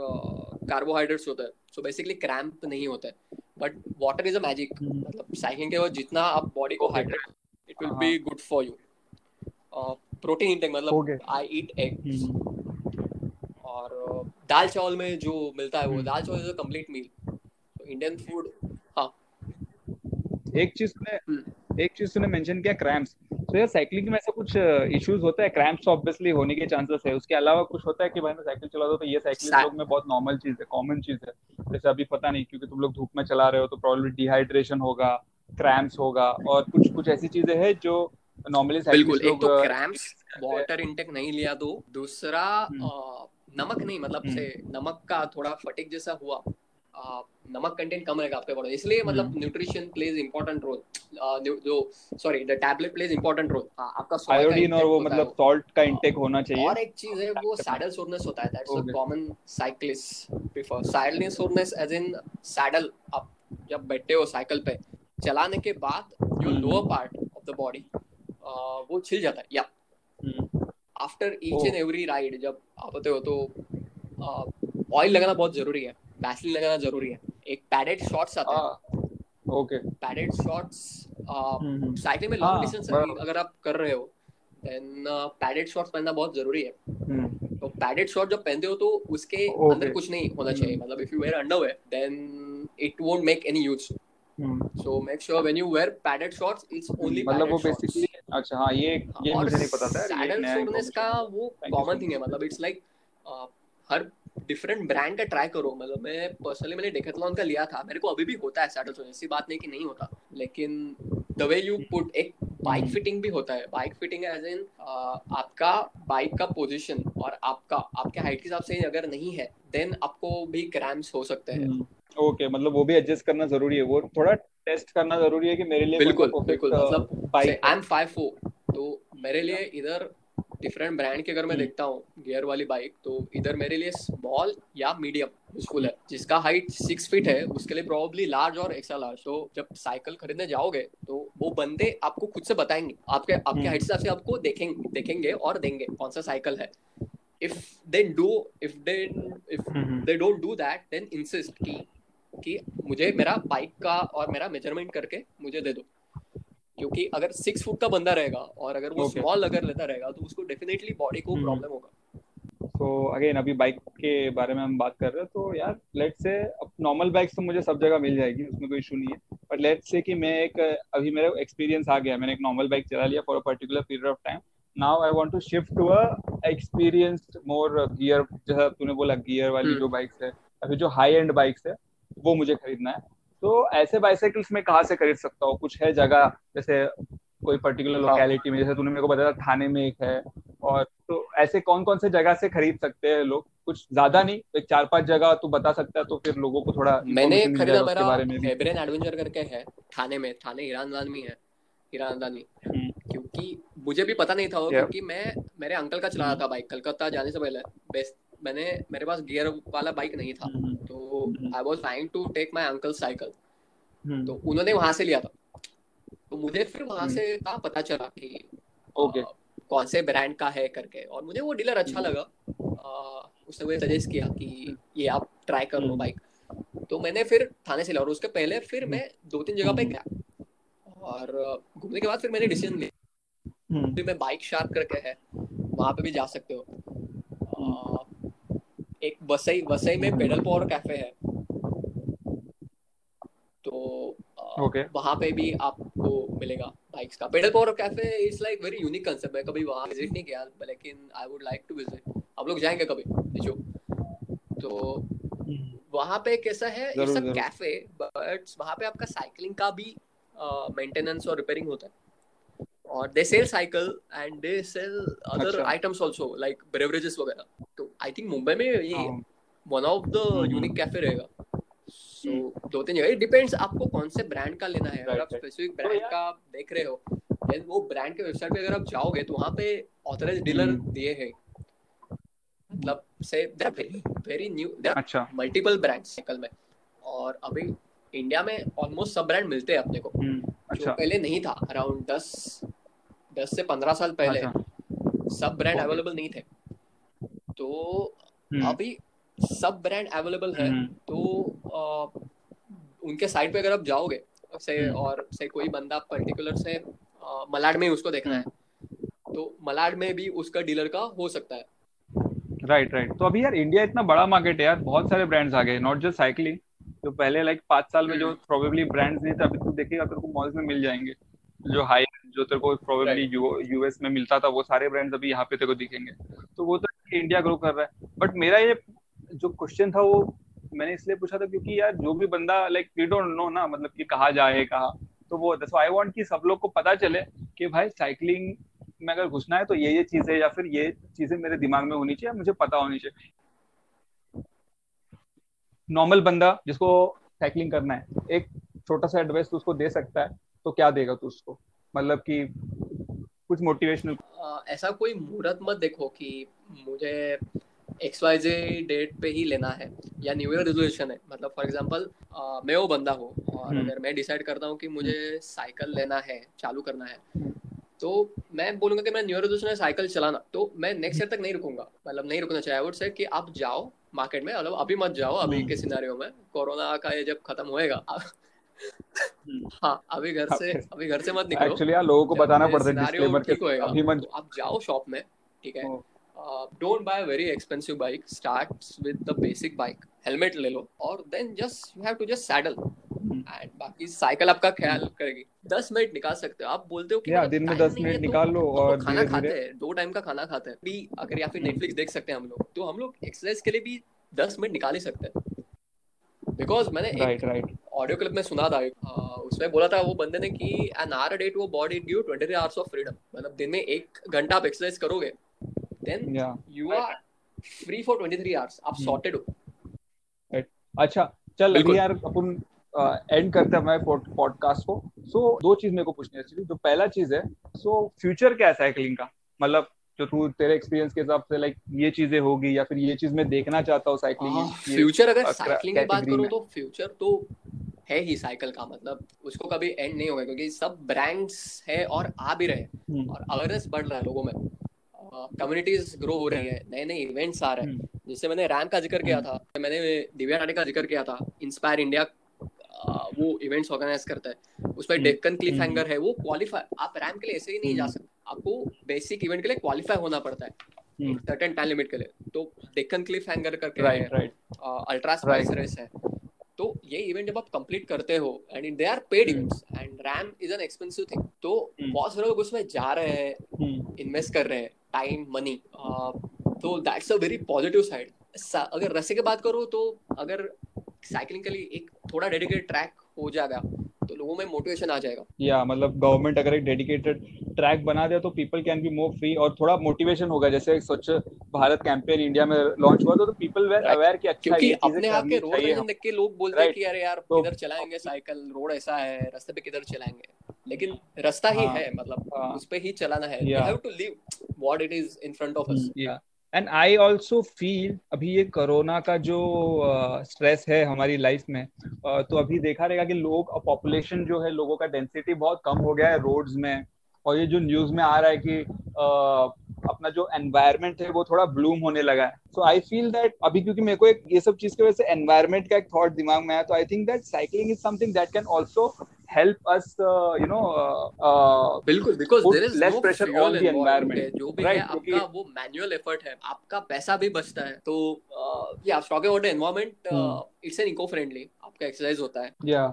कार्बोहाइड्रेट्स होता है, सो बेसिकली क्रैम्प नहीं होता है। But water is a magic, मतलब साइकिलिंग के बाद जितना आप बॉडी को hydrate, it will be good for you. Protein intake मतलब आई ईट एग्स और दाल चावल में जो मिलता है वो, dal chawal is a complete meal, so Indian food. हाँ, एक चीज तूने मेंशन किया क्रैम्प्स, तो यार साइकिलिंग में ऐसा कुछ इश्यूज होता है? क्रैम्प्स ऑब्वियसली होने के चांसेस है, उसके अलावा कुछ होता है कि भाई मैं साइकिल चलाता हूं तो ये साइकिलिस्ट लोग में बहुत नॉर्मल चीज है, कॉमन चीज है? जैसे अभी पता नहीं क्योंकि तुम लोग धूप में चला रहे हो तो प्रॉब्लम डिहाइड्रेशन होगा, क्रैम्प्स होगा, और कुछ ऐसी चीजें हैं जो नॉर्मली साइकिलिस्ट लोग? बिल्कुल, एक तो क्रैम्प्स, वाटर इंटेक नहीं लिया तो, दूसरा नमक नहीं, मतलब से नमक का थोड़ा फटीग जैसा हुआ, नमक कंटेंट कम रहेगा आपके बॉडी, इसलिए मतलब nutrition plays important role, the tablet plays important role. आपका आयोडीन और वो मतलब सॉल्ट का इंटेक होना चाहिए। और एक चीज है वो सैडल सोरनेस होता है, that's a common cyclist prefer saddle soreness, as in saddle आप जब बैठते हो साइकिल पे चलाने के बाद जो lower part of the body वो छिल जाता है, या after each and every ride जब आप होते हो तो ऑयल लगाना बहुत जरूरी है, वैसलीन लगाना जरूरी है। एक पैडेड शॉर्ट्स आते हैं, ओके, पैडेड शॉर्ट्स साइकिल में लॉन्ग डिस्टेंस अगर आप कर रहे हो देन पैडेड शॉर्ट्स पहनना बहुत जरूरी है। तो पैडेड शॉर्ट जब पहनते हो तो उसके अंदर कुछ नहीं होना चाहिए, मतलब if you wear underwear then it won't make any use, so make sure when you wear padded shorts it's only, मतलब वो बेसिकली अच्छा हाँ ये मुझे नहीं पता था। सैडल सोरनेस का वो कॉमन थिंग है, मतलब इट्स लाइक हर डिफरेंट ब्रांड का ट्राई करो। मतलब मैं पर्सनली मैंने डेकाथलॉन का लिया था, मेरे को अभी भी होता है सैडल सोरनेस, ऐसी बात नहीं कि नहीं होता, लेकिन द वे यू पुट एक बाइक फिटिंग भी होता है। बाइक फिटिंग एज इन आपका बाइक का पोजीशन और आपके हाइट के हिसाब से अगर नहीं है देन आपको भी क्रैम्स हो सकते हैं। ओके, मतलब वो भी एडजस्ट करना जरूरी है, वो थोड़ा टेस्ट करना जरूरी है कि मेरे लिए बिल्कुल बिल्कुल, मतलब आई एम 5'4" तो मेरे लिए इधर डिफरेंट ब्रांड के अगर मैं देखता हूँ गियर वाली बाइक, तो इधर मेरे लिए स्मॉल या मीडियम यूजफुल है। जिसका हाइट 6 फीट है उसके लिए प्रॉब्ली लार्ज और एक्स्ट्रा लार्ज। तो जब साइकिल खरीदने जाओगे तो वो बंदे आपको खुद से बताएंगे, आपके हाइट से आपको देखेंगे और देंगे कौन सा साइकिल है। If they don't do that, then insist कि मुझे मेरा बाइक का और मेरा मेजरमेंट करके मुझे दे दो, क्योंकि अगर 6 फुट का बंदा रहेगा और अगर वो स्मॉल अगर लेता रहेगा तो उसको डेफिनेटली बॉडी को प्रॉब्लम होगा। तो अगेन अभी बाइक के बारे में हम बात कर रहे हैं, तो यार लेट्स से अब नॉर्मल बाइक्स तो मुझे सब जगह मिल जाएगी, उसमें कोई इशू नहीं है, बट लेट्स से कि मैं एक अभी मेरा एक्सपीरियंस आ गया, मैंने एक नॉर्मल बाइक चला लिया for a particular period of time. Now I want to shift to a experienced more gear, जैसा तूने बोला गियर वाली जो बाइक्स है या फिर जो हाई एंड बाइक्स है वो मुझे खरीदना है। तो ऐसे बाइसाइकिल्स मैं कहाँ से खरीद सकता हूँ? कुछ है जगह जैसे कोई पर्टिकुलर लोकेलिटी में, जैसे तूने मेरे को बताया था थाने में एक है, और तो ऐसे कौन कौन से जगह से खरीद सकते हैं लोग? कुछ ज्यादा नहीं, एक 4-5 जगह तो बता सकता है तो फिर लोगों को थोड़ा। मैंने खरीदा मेरा एबरेन एडवेंचर करके है थाने में, थाने ईरानदानी, क्योंकि मुझे भी पता नहीं था क्योंकि मैं मेरे अंकल का चला रहा था बाइक कलकत्ता जाने से पहले। मेरे पास गियर वाला बाइक नहीं था तो I was trying to take my uncle cycle, तो उन्होंने वहां से लिया था, तो मुझे फिर वहां से पता चला कि कौन से ब्रांड का है करके, और मुझे वो डीलर अच्छा लगा। उसने मुझे सजेस्ट किया कि ये आप ट्राई कर लो बाइक, तो मैंने फिर थाने से लिया। और उसके पहले फिर मैं 2-3 जगह पे गया और घूमने के बाद फिर मैंने डिसीजन लिया फिर मैं बाइक शार्प करके है वहाँ पे भी जा सकते हो। एक वसई में पेडल पावर कैफे है, तो वहाँ पे भी आपको मिलेगा बाइक्स का। Pedal power cafe is like very unique concept, मैं कभी वहाँ विजिट नहीं किया लेकिन I would like to visit. आप लोग जाएंगे कभी तो वहाँ पे कैसा है ये सब कैफे, बट वहाँ पे आपका साइकिलिंग का भी मेंटेनेंस और रिपेयरिंग होता है, और they sell cycle and they sell other items also like beverages वगैरह। तो आई थिंक मुंबई में ये one of the unique cafe रहेगा। सो 2-3 जगह, इट डिपेंड्स आपको कौन से ब्रांड का लेना है। अगर आप स्पेसिफिक ब्रांड का देख रहे हो देन वो ब्रांड के वेबसाइट पे अगर आप जाओगे तो वहां पे ऑथराइज्ड डीलर दिए हैं, मतलब से they are very new, they are multiple brands cycle में, और अभी इंडिया में ऑलमोस्ट सब ब्रांड मिलते हैं अपने को, जो पहले नहीं था। अराउंड 10 से 15 साल पहले सब ब्रांड अवेलेबल नहीं थे, तो अभी सब ब्रांड अवेलेबल है। तो उनके साइट पे अगर आप जाओगे और कोई बंदा पर्टिकुलर से मलाड में उसको देखना है तो मलाड में भी उसका डीलर का हो सकता है। राइट। तो अभी यार इंडिया इतना बड़ा मार्केट है यार, बहुत सारे ब्रांड्स आ गए, नॉट जस्ट साइकिलिंग। तो पहले लाइक 5 साल में जो प्रोबेबली ब्रांड्स नहीं थे, अभी तू देखेगा तेरे को मॉल्स में मिल जाएंगे, जो हाई जो तेरे को प्रोबेबली यूएस में मिलता था वो सारे ब्रांड्स अभी यहाँ पे तेरे को दिखेंगे। तो वो तो इंडिया ग्रो कर रहा है। बट मेरा ये जो क्वेश्चन था वो मैंने इसलिए पूछा था क्योंकि यार जो भी बंदा लाइक वी डोंट नो ना, मतलब कि कहाँ जाए कहाँ, तो वो दैट्स व्हाई आई वांट कि सब लोग को पता चले कि भाई साइकिलिंग में अगर घुसना है तो ये चीजें या फिर ये चीजें मेरे दिमाग में होनी चाहिए, मुझे पता होनी चाहिए। नॉर्मल बंदा जिसको साइकिलिंग करना है, एक छोटा सा एडवाइस तो उसको दे सकता है, तो क्या देगा तो उसको, मतलब कि कुछ मोटिवेशनल? ऐसा कोई मुहूर्त मत देखो कि मुझे XYZ डेट पे ही लेना है या न्यू ईयर रेजोल्यूशन है। मतलब फॉर एग्जांपल मैं वो बंदा हूँ और अगर मैं डिसाइड करता हूँ कि मुझे साइकिल लेना है, चालू करना है, तो मैं बोलूँगा कि मैं न्यू ईयर रेजोल्यूशन है साइकिल चलाना, तो मैं नेक्स्ट ईयर तक नहीं रुकूंगा। मतलब नहीं रुकना चाहिए, आई वुड से कि आप जाओ मार्केट में, मतलब अभी मत जाओ अभी के सिनेरियो में, कोरोना का ये जब खत्म होएगा हाँ अभी घर से मत निकलो। एक्चुअली यार लोगों को बताना पड़ता है डिस्क्लेमर के, अभी मत आप जाओ शॉप में, ठीक है। Don't buy very expensive bike, starts with the basic bike, helmet ले लो और then just you have to just saddle and बाकी साइकिल आपका ख्याल करेगी। 10 मिनट निकाल सकते हो। आप बोलते हो कि दिन में 10 मिनट निकाल लो और खाना खाते हैं, 2 टाइम का खाना खाते हैं भी अगर, या फिर नेटफ्लिक्स देख सकते हैं हम लोग, तो हम लोग एक्सरसाइज के लिए भी 10 मिनट निकाल ही सकते हैं। बिकॉज मैंने एक ऑडियो क्लिप में सुना था, उसमें बोला था वो बंदे ने कि an hour a day to a body give you 23 hours of freedom, मतलब दिन में 1 घंटा आप एक्सरसाइज करोगे then you are free for 23 hours, आप सॉर्टेड हो। अच्छा चल अभी यार अपन एंड करते हैं हमारे पॉडकास्ट को। सो दो चीज मेरे को पूछनी है। जो पहला चीज है, सो फ्यूचर क्या है साइकिलिंग का, मतलब जो तू तेरे एक्सपीरियंस के हिसाब से लाइक ये चीजें होगी या फिर ये चीज मैं देखना चाहता हूँ साइकिलिंग फ्यूचर। अगर साइकिलिंग की बात करूँ तो फ्यूचर तो है ही साइकिल का, मतलब उसको कभी एंड नहीं होगा, क्योंकि सब ब्रांड्स है और आ भी रहे हैं और अवेयरनेस बढ़ रहा है लोगों में, कम्युनिटीज ग्रो हो रही है, नए नए इवेंट्स आ रहे हैं। जैसे मैंने रैम का जिक्र किया था, मैंने दिव्या टाटे का जिक्र किया था, इंस्पायर इंडिया वो इवेंट्स ऑर्गेनाइज करता है, उसमें डेक्कन क्लिफ हैंगर है, वो क्वालिफाई, आप रैम के लिए ऐसे ही नहीं जा सकते, आपको बेसिक इवेंट के लिए क्वालिफाई होना पड़ता है सर्टेन टाइम लिमिट के लिए। तो डेक्कन क्लिफ हैंगर करके अल्ट्रा स्पाइस रेस है, तो ये इवेंट जब आप कंप्लीट करते हो and they are paid events and RAAM is an expensive thing, तो बहुत सारे लोग उसमें जा रहे हैं, इन्वेस्ट कर रहे हैं टाइम मनी, तो that's a very positive side. अगर रस्से की बात करो तो अगर साइकिलिंग के लिए एक थोड़ा डेडिकेटेड ट्रैक हो जाएगा तो लोगों में मोटिवेशन आ जाएगा। या मतलब गवर्नमेंट अगर एक डेडिकेटेड ट्रैक बना दे तो people can be more free और थोड़ा मोटिवेशन होगा। जैसे स्वच्छ भारत कैंपेन इंडिया में लॉन्च हुआ तो पीपल वेर अवेयर कि अच्छा ये अपने आप के रोड में देख के लोग बोलते हैं कि अरे यार किधर चलाएंगे साइकिल, रोड ऐसा है, रास्ते पे किधर चलाएंगे, लेकिन रास्ता ही है, मतलब उस पे ही चलाना है। We have to live what it is in front of us. And I also feel अभी ये कोरोना का जो स्ट्रेस है हमारी लाइफ में, तो अभी देखा रहेगा कि लोग पॉपुलेशन जो है लोगों का डेंसिटी बहुत कम हो गया है रोड्स में, और ये जो न्यूज में आ रहा है कि अपना जो एनवायरनमेंट है वो थोड़ा ब्लूम होने लगा है। सो आई फील दैट अभी क्योंकि मेरे को एक ये सब चीज की वजह से एनवायरनमेंट का एक थॉट दिमाग में आया, तो I think that cycling is something that can also help us you know बिल्कुल, because there is less pressure on the environment, जो भी है आपका वो manual effort है, आपका पैसा भी बचता है। तो yeah, talking about the environment, it's an eco-friendly, आपका exercise होता है, yeah,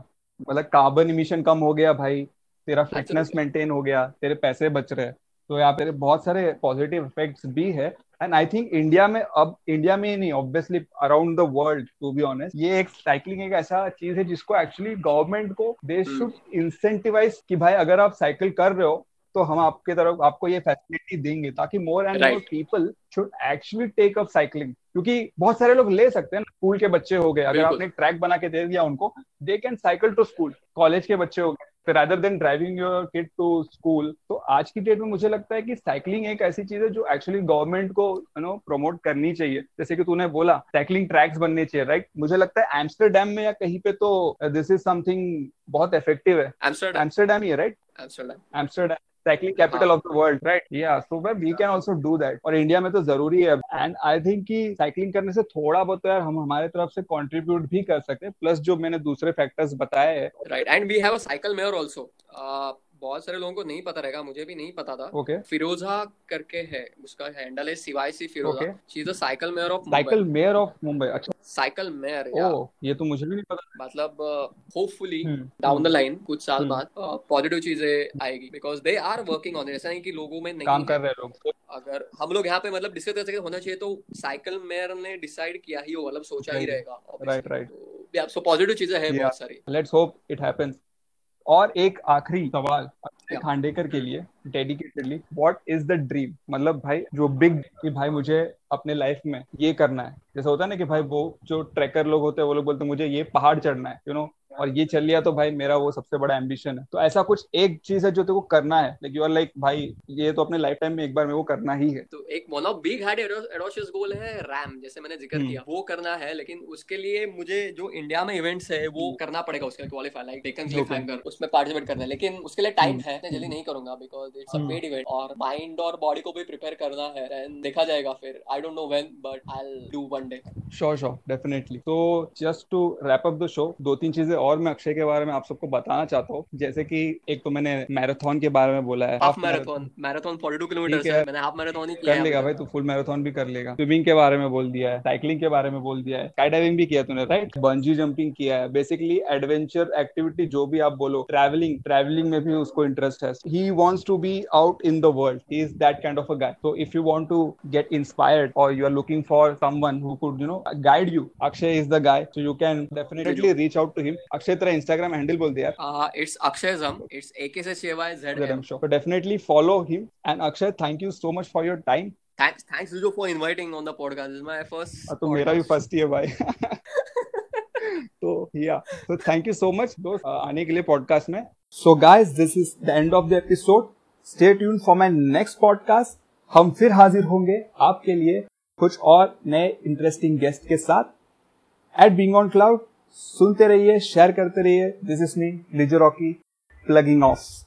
मतलब carbon emission कम हो गया भाई, तेरा fitness maintain हो गया, तेरे पैसे बच रहे हैं, तो यहाँ पे बहुत सारे पॉजिटिव इफेक्ट्स भी है। एंड आई थिंक इंडिया में, अब इंडिया में ही नहीं obviously around the world to be honest, ये एक साइकिलिंग एक ऐसा चीज है जिसको एक्चुअली गवर्नमेंट को दे शुड इंसेंटिवाइज कि भाई अगर आप साइकिल कर रहे हो तो हम आपके तरफ आपको ये फैसिलिटी देंगे, ताकि more and more people should actually take up cycling, क्योंकि बहुत सारे लोग ले सकते हैं। स्कूल के बच्चे हो गए, अगर आपने ट्रैक बना के दे दिया उनको, they can cycle to school. College के बच्चे हो गए, rather than driving your kid to school, तो आज की डेट में मुझे लगता है कि साइकिलिंग एक ऐसी चीज है जो एक्चुअली गवर्नमेंट को यू नो प्रमोट करनी चाहिए। जैसे कि तूने बोला साइकिलिंग ट्रैक्स बनने चाहिए, राइट? मुझे लगता है एम्स्टरडैम में या कहीं पे तो दिस इज समथिंग बहुत इफेक्टिव है। एम्स्टरडैम ही है, right? Amsterdam cycling capital of the world, right? या so we can also do that, और इंडिया में तो जरूरी है। एंड आई थिंक कि साइकिलिंग करने से थोड़ा बहुत यार हम हमारे तरफ से कंट्रीब्यूट भी कर सकते हैं, प्लस जो मैंने दूसरे फैक्टर्स बताए हैं, right? And we have a cycle mayor also, बहुत सारे लोगों को नहीं पता रहेगा, मुझे भी नहीं पता था। फिरोजा करके है, उसका हैंडल है CYC Firoza, she is the cycle mayor of Mumbai. Cycle mayor of Mumbai, अच्छा साइकिल मेयर, ये तो मुझे भी नहीं पता। मतलब होपफुली डाउन द लाइन कुछ साल बाद पॉजिटिव चीजें आएगी, because they are working on it. ऐसा नहीं कि लोगों में नहीं काम कर रहे लोग। अगर हम लोग यहाँ पे मतलब डिस्कस कर सके होना चाहिए, तो साइकिल मेयर ने डिसाइड किया ही हो, मतलब सोचा ही रहेगा, राइट? राइट, सो पॉजिटिव चीजें हैं बहुत सारी, लेट्स होप इट हैपेंस। और एक आखिरी सवाल अक्षय खांडेकर के लिए dedicatedly, what is the dream? मतलब भाई जो बिग कि भाई मुझे अपने लाइफ में ये करना है, जैसे होता है ना कि भाई वो जो ट्रैकर लोग होते हैं वो लोग बोलते हैं मुझे ये पहाड़ चढ़ना है, यू नो, और ये चल लिया तो भाई मेरा वो सबसे बड़ा एम्बिशन है। तो ऐसा कुछ एक चीज है जो तेरे को करना है, लाइक यू आर लाइक भाई ये तो अपने लाइफ टाइम में एक बार में वो करना ही है। तो एक one of big hard audacious goal है रैम, जैसे मैंने जिक्र किया, वो करना है, लेकिन उसके लिए मुझे जो इंडिया में इवेंट्स है वो करना पड़ेगा, उसके qualify like Deccan Cliff hanger, उसमें पार्टिसिपेट करना है, लेकिन उसके लिए टाइम है, मैं जल्दी नहीं करूंगा because it's a paid event, और माइंड और बॉडी को भी प्रिपेयर करना है, एंड देखा जाएगा फिर। I don't know when, but I'll do one day. Sure, definitely. So just to wrap up the show, 2-3 चीजें और मैं अक्षय के बारे में आप सबको बताना चाहता हूँ, जैसे कि एक तो मैंने मैराथन के बारे में बोला है, हाफ मैराथन, मैराथन 42 किलोमीटर है, मैंने हाफ मैराथन ही किया है, कर लेगा भाई तू फुल मैराथन भी कर लेगा। स्विमिंग के बारे में बोल दिया है, साइकिलिंग के बारे में बोल दिया है, स्काई डाइविंग भी किया तूने, राइट, बंजी जंपिंग किया है, बेसिकली एडवेंचर एक्टिविटी जो भी आप बोलो, ट्रैवलिंग में भी उसको इंटरेस्ट है। He wants to be out in the world. He is that kind of a guy. So if you want to get inspired or you are looking for someone who could, you know, guide you, Akshay is the guy. So you can definitely reach out to him. Akshay, tera Instagram handle bol de yaar. It's Akshayzam. It's AKSHYZM. So definitely follow him. And Akshay, thank you so much for your time. Thanks Zujo for inviting on the podcast. This is my first. तो मेरा भी first ही है भाई. So yeah. So thank you so much दोस्त आने के लिए podcast में. So guys, this is the end of the episode. Stay tuned for my next podcast. हम फिर हाजिर होंगे आपके लिए कुछ और नए इंटरेस्टिंग गेस्ट के साथ. At Being on Cloud, सुनते रहिए, शेयर करते रहिए. This is me, Lijo Rocky, plugging off.